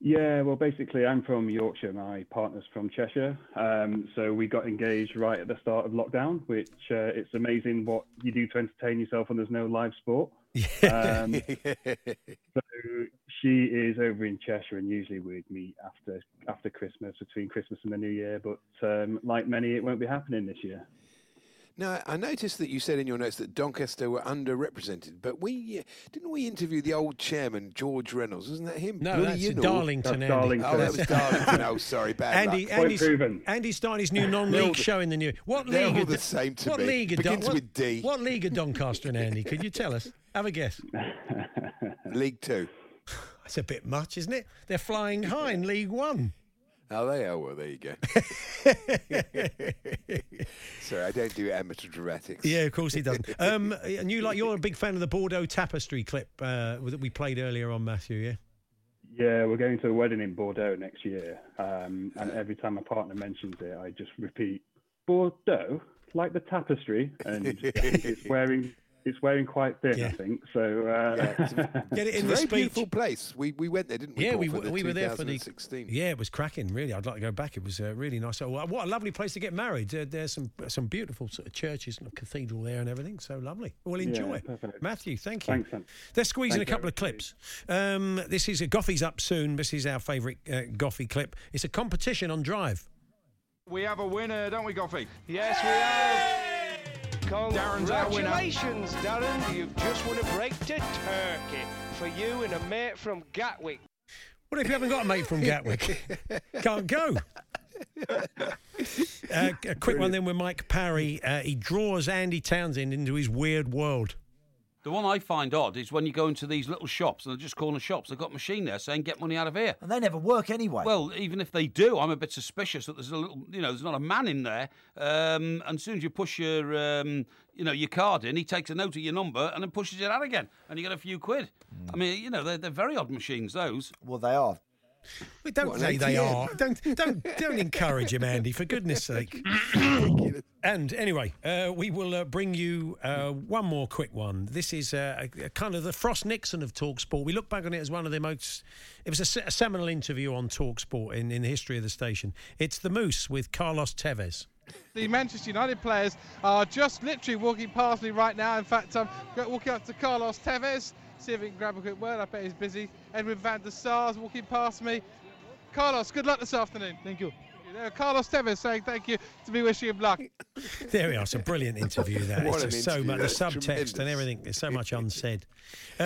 Yeah, well, basically, I'm from Yorkshire. My partner's from Cheshire. So we got engaged right at the start of lockdown, which it's amazing what you do to entertain yourself when there's no live sport. So she is over in Cheshire, and usually we'd meet after Christmas, between Christmas and the New Year. But like many, it won't be happening this year. Now, I noticed that you said in your notes that Doncaster were underrepresented, but didn't we interview the old chairman, George Reynolds? Wasn't that him? No, that's Darlington, Andy. Darlington. Oh, that was Darlington. Oh, sorry, bad Andy, luck. Andy's starting his new non-league show in the new... What league are Doncaster and Andy? Could you tell us? Have a guess. League 2. That's a bit much, isn't it? They're flying high in League 1. Oh, they are. Well, there you go. Sorry, I don't do amateur dramatics. Yeah, of course he doesn't. And you're a big fan of the Bordeaux Tapestry clip that we played earlier on, Matthew, yeah? Yeah, we're going to a wedding in Bordeaux next year. And every time my partner mentions it, I just repeat, Bordeaux, like the tapestry, and it's wearing quite thin, I think. So get it in the speech. Beautiful place. We went there, didn't we? Yeah, Paul, we were there for the 2016. Yeah, it was cracking. Really, I'd like to go back. It was really nice. Oh, what a lovely place to get married. There's some beautiful sort of churches and a cathedral there and everything. So lovely. Well, enjoy, Matthew. Thank you. Thanks, they're squeezing a couple of clips. This is a Goffey's up soon. This is our favourite Goffey clip. It's a competition on Drive. We have a winner, don't we, Goffey? Yes, we have. Darren's our winner. Congratulations, Darren. You've just won a break to Turkey for you and a mate from Gatwick. What if you haven't got a mate from Gatwick? Can't go. A quick one then with Mike Parry. He draws Andy Townsend into his weird world. The one I find odd is when you go into these little shops, and they're just corner shops, they've got a machine there saying, get money out of here. And they never work anyway. Well, even if they do, I'm a bit suspicious that there's a little, there's not a man in there. And as soon as you push your card in, he takes a note of your number and then pushes it out again. And you get a few quid. I mean, they're very odd machines, those. Well, they are. We don't say they are. Don't encourage him, Andy, for goodness sake. And anyway, we will bring you one more quick one. This is a kind of the Frost Nixon of TalkSport. We look back on it as one of the most... It was a seminal interview on TalkSport in the history of the station. It's The Moose with Carlos Tevez. The Manchester United players are just literally walking past me right now. In fact, I'm walking up to Carlos Tevez. See if he can grab a quick word. I bet he's busy. Edwin van der Sar's walking past me. Carlos, good luck this afternoon. Thank you. Carlos Tevez saying thank you to me, wishing him luck. There we are. It's a brilliant interview there. It's just so much, the subtext and everything. There's so much unsaid.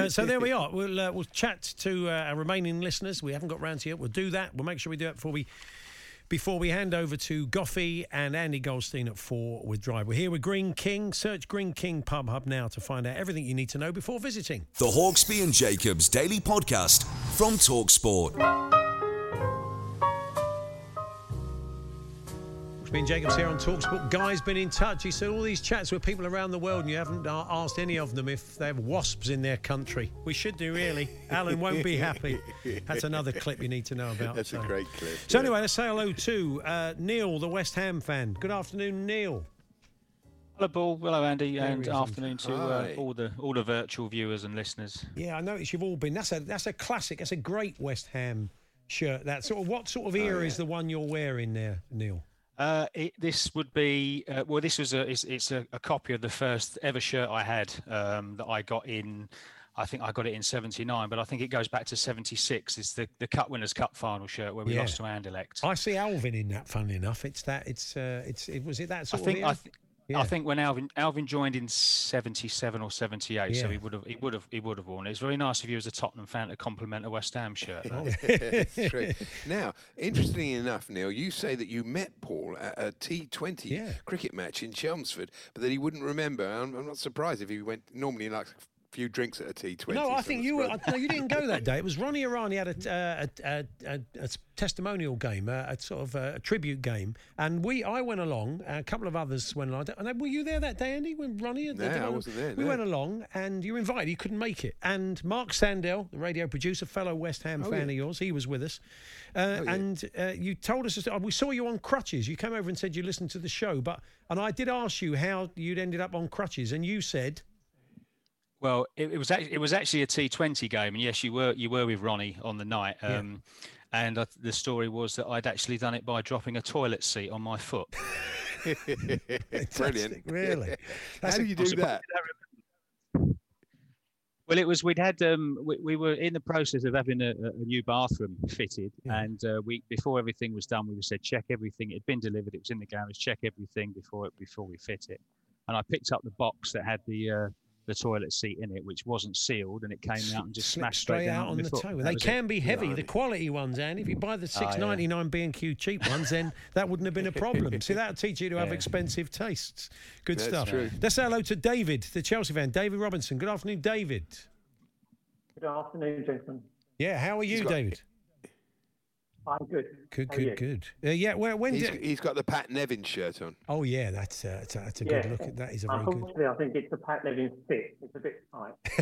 So there we are. We'll chat to our remaining listeners. We haven't got round to yet. We'll do that. We'll make sure we do that before we hand over to Goffey and Andy Goldstein at 4 with Drive. We're here with Green King. Search Green King Pub Hub now to find out everything you need to know before visiting. The Hawksby and Jacobs Daily Podcast from TalkSport. Hawksby and Jacobs here on TalkSport. Guy's been in touch. He said all these chats with people around the world and you haven't asked any of them if they have wasps in their country. We should do, really. Alan won't be happy. That's another clip you need to know about. That's a great clip. So anyway, let's say hello to Neil, the West Ham fan. Good afternoon, Neil. Hello, Paul. Hello, Andy, and afternoon to all the virtual viewers and listeners. Yeah, I notice you've all been. That's a classic. That's a great West Ham shirt. That sort of. What sort of era is the one you're wearing there, Neil? This was a copy of the first ever shirt I had that I got in. I think I got it in 79, but I think it goes back to 76. It's the Cup Winners' Cup final shirt where we lost to Anderlecht. I see Alvin in that. Funnily enough, I think when Alvin joined in 77 or 78, so he would have worn it. It's very nice of you as a Tottenham fan to compliment a West Ham shirt. That's true. Now, interestingly enough, Neil, you say that you met Paul at a T20 cricket match in Chelmsford, but that he wouldn't remember. I'm not surprised if he went normally like a few drinks at a T20. No, I think you didn't go that day. It was Ronnie Irani had a testimonial game, a tribute game, and I went along. A couple of others went along. And were you there that day, Andy? When Ronnie? No, I wasn't there. We went along, and you were invited. You couldn't make it. And Mark Sandell, the radio producer, fellow West Ham fan of yours, he was with us. And you told us we saw you on crutches. You came over and said you listened to the show, and I did ask you how you'd ended up on crutches, and you said. Well, it was actually a T20 game, and yes, you were with Ronnie on the night. And the story was that I'd actually done it by dropping a toilet seat on my foot. Brilliant, really. How do you do that? Well, it was we were in the process of having a new bathroom fitted, and before everything was done, we said check everything. It had been delivered. It was in the garage. Check everything before we fit it. And I picked up the box that had the toilet seat in it, which wasn't sealed, and it came out and just smashed straight out on the toe. They can be heavy, the quality ones, and if you buy the $6.99 B&Q cheap ones, then that wouldn't have been a problem. See, that'll teach you to have expensive tastes. Good stuff. True. Let's say hello to David, the Chelsea fan, David Robinson. Good afternoon, David. Good afternoon, gentlemen. Yeah, how are you, David? I'm good. Good. Yeah, well, when he's got the Pat Nevin shirt on. Oh yeah, that's a good look. That is a very good. I think it's the Pat Nevin fit. It's a bit tight.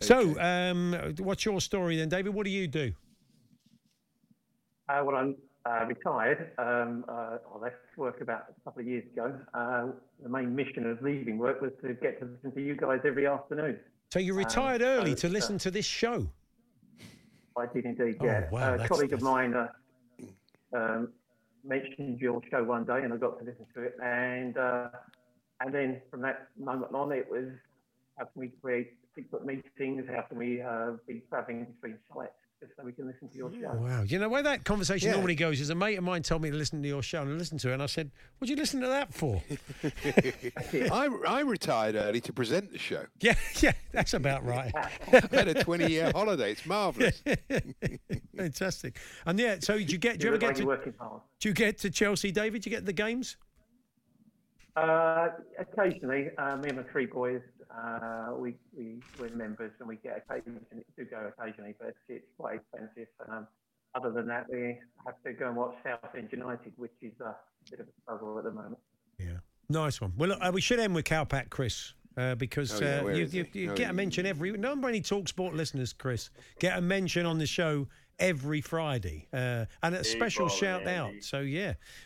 So, what's your story then, David? What do you do? Well, I'm retired. I left work about a couple of years ago. The main mission of leaving work was to get to listen to you guys every afternoon. So you retired early to listen to this show? I did indeed, yeah. Oh, wow, a colleague of mine mentioned your show one day and I got to listen to it. And then from that moment on, it was how can we create secret meetings? How can we be travelling between sites? So we can listen to your show. Wow. You know, where that conversation normally goes is a mate of mine told me to listen to your show and I listened to it and I said, what do you listen to that for? I retired early to present the show. Yeah, that's about right. I had a 20-year holiday. It's marvellous. Fantastic. And so do you get to Chelsea, David? Do you get to the games? Occasionally. Me and my three boys. We're members and we get occasionally, but it's quite expensive. Other than that, we have to go and watch Southend United, which is a bit of a struggle at the moment. Yeah, nice one. Well, look, we should end with Cowpack Chris because you get a mention every. No one, any TalkSport listeners, Chris, get a mention on the show every Friday and a special shout out. So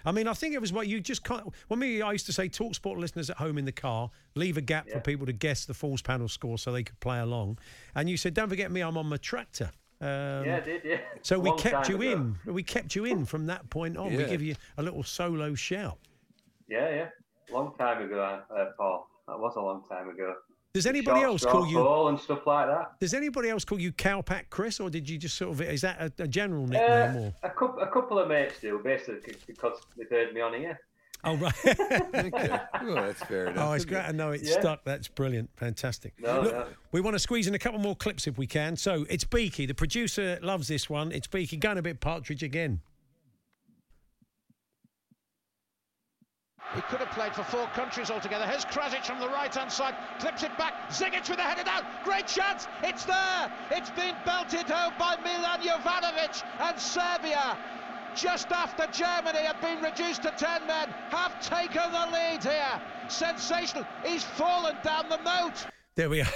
I mean, I think it was what you just can't. Well, me, I used to say TalkSport listeners at home in the car, leave a gap for people to guess the Falls panel score so they could play along. And you said, don't forget me, I'm on my tractor. I did, yeah. So we kept you ago. We kept you in from that point on. Yeah. We give you a little solo shout. Yeah. Long time ago, Paul. That was a long time ago. Does anybody else call you Paul and stuff like that? Does anybody else call you Cowpack Chris, or did you just sort of? Is that a general nickname? Or? A couple of mates do, basically, because they've heard me on here. Oh right. Okay. Well, that's fair enough. Oh, it's great. I know it's stuck. That's brilliant. Fantastic. Look, we want to squeeze in a couple more clips if we can. So it's Beaky. The producer loves this one. It's Beaky going a bit Partridge again. He could have played for four countries altogether. Here's Krasic from the right-hand side, clips it back, Zigic with the header down, great chance, it's there! It's been belted home by Milan Jovanovic, and Serbia, just after Germany had been reduced to 10 men, have taken the lead here. Sensational, he's fallen down the moat. There we are.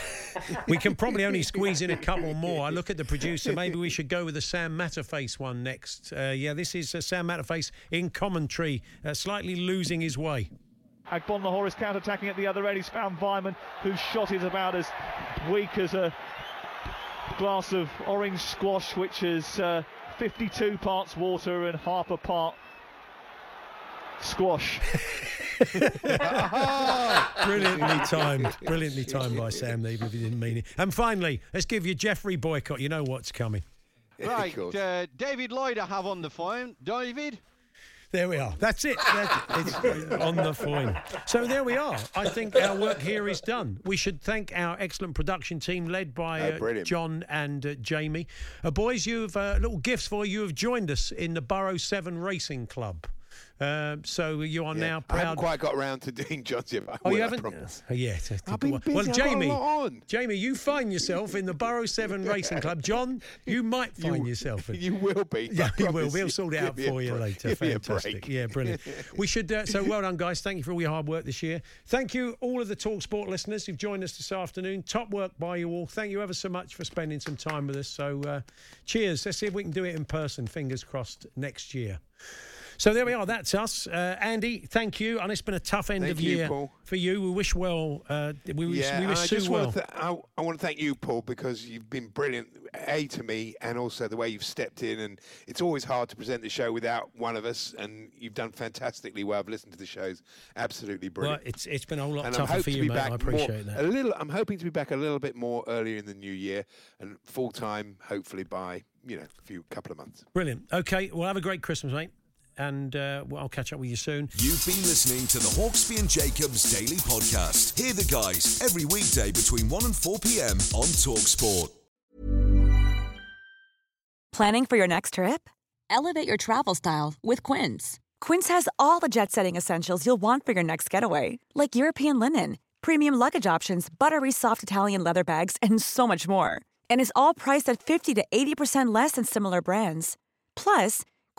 We can probably only squeeze in a couple more. I look at the producer. Maybe we should go with the Sam Matterface one next. This is Sam Matterface in commentary, slightly losing his way. Agbon Lahore is counter-attacking at the other end. He's found Weimann, whose shot is about as weak as a glass of orange squash, which is 52 parts water and half a part squash. Brilliantly timed by Sam, even if he didn't mean it. And finally, let's give you Geoffrey Boycott. You know what's coming, right? David Lloyd I have on the phone. David, there we are. That's it. On the phone. So there we are. I think our work here is done. We should thank our excellent production team led by John and Jamie. Boys, you've little gifts for you. Have joined us in the Borough 7 Racing Club. So you are now proud. I haven't quite got round to doing John's yet. Oh, you haven't? Yes. I've been busy. Well, Jamie, you find yourself in the Borough 7 Racing Club. John, you might find yourself in. You will be. Yeah, you will. We'll sort it out for you later. Fantastic. Yeah, brilliant. We should. So well done, guys. Thank you for all your hard work this year. Thank you, all of the TalkSport listeners who've joined us this afternoon. Top work by you all. Thank you ever so much for spending some time with us. So cheers. Let's see if we can do it in person. Fingers crossed next year. So there we are. That's us. Andy, thank you. And it's been a tough end of year for you. We wish well. We wish Sue well. I want to thank you, Paul, because you've been brilliant, A, to me, and also the way you've stepped in. And it's always hard to present the show without one of us. And you've done fantastically well. I've listened to the shows. Absolutely brilliant. Well, it's been a whole lot tougher for you, mate. I appreciate that. I'm hoping to be back a little bit more earlier in the new year and full time, hopefully by a couple of months. Brilliant. Okay. Well, have a great Christmas, mate. And I'll catch up with you soon. You've been listening to the Hawksby and Jacobs Daily Podcast. Hear the guys every weekday between 1 and 4 p.m. on TalkSport. Planning for your next trip? Elevate your travel style with Quince. Quince has all the jet-setting essentials you'll want for your next getaway, like European linen, premium luggage options, buttery soft Italian leather bags, and so much more. And is all priced at 50 to 80% less than similar brands. Plus,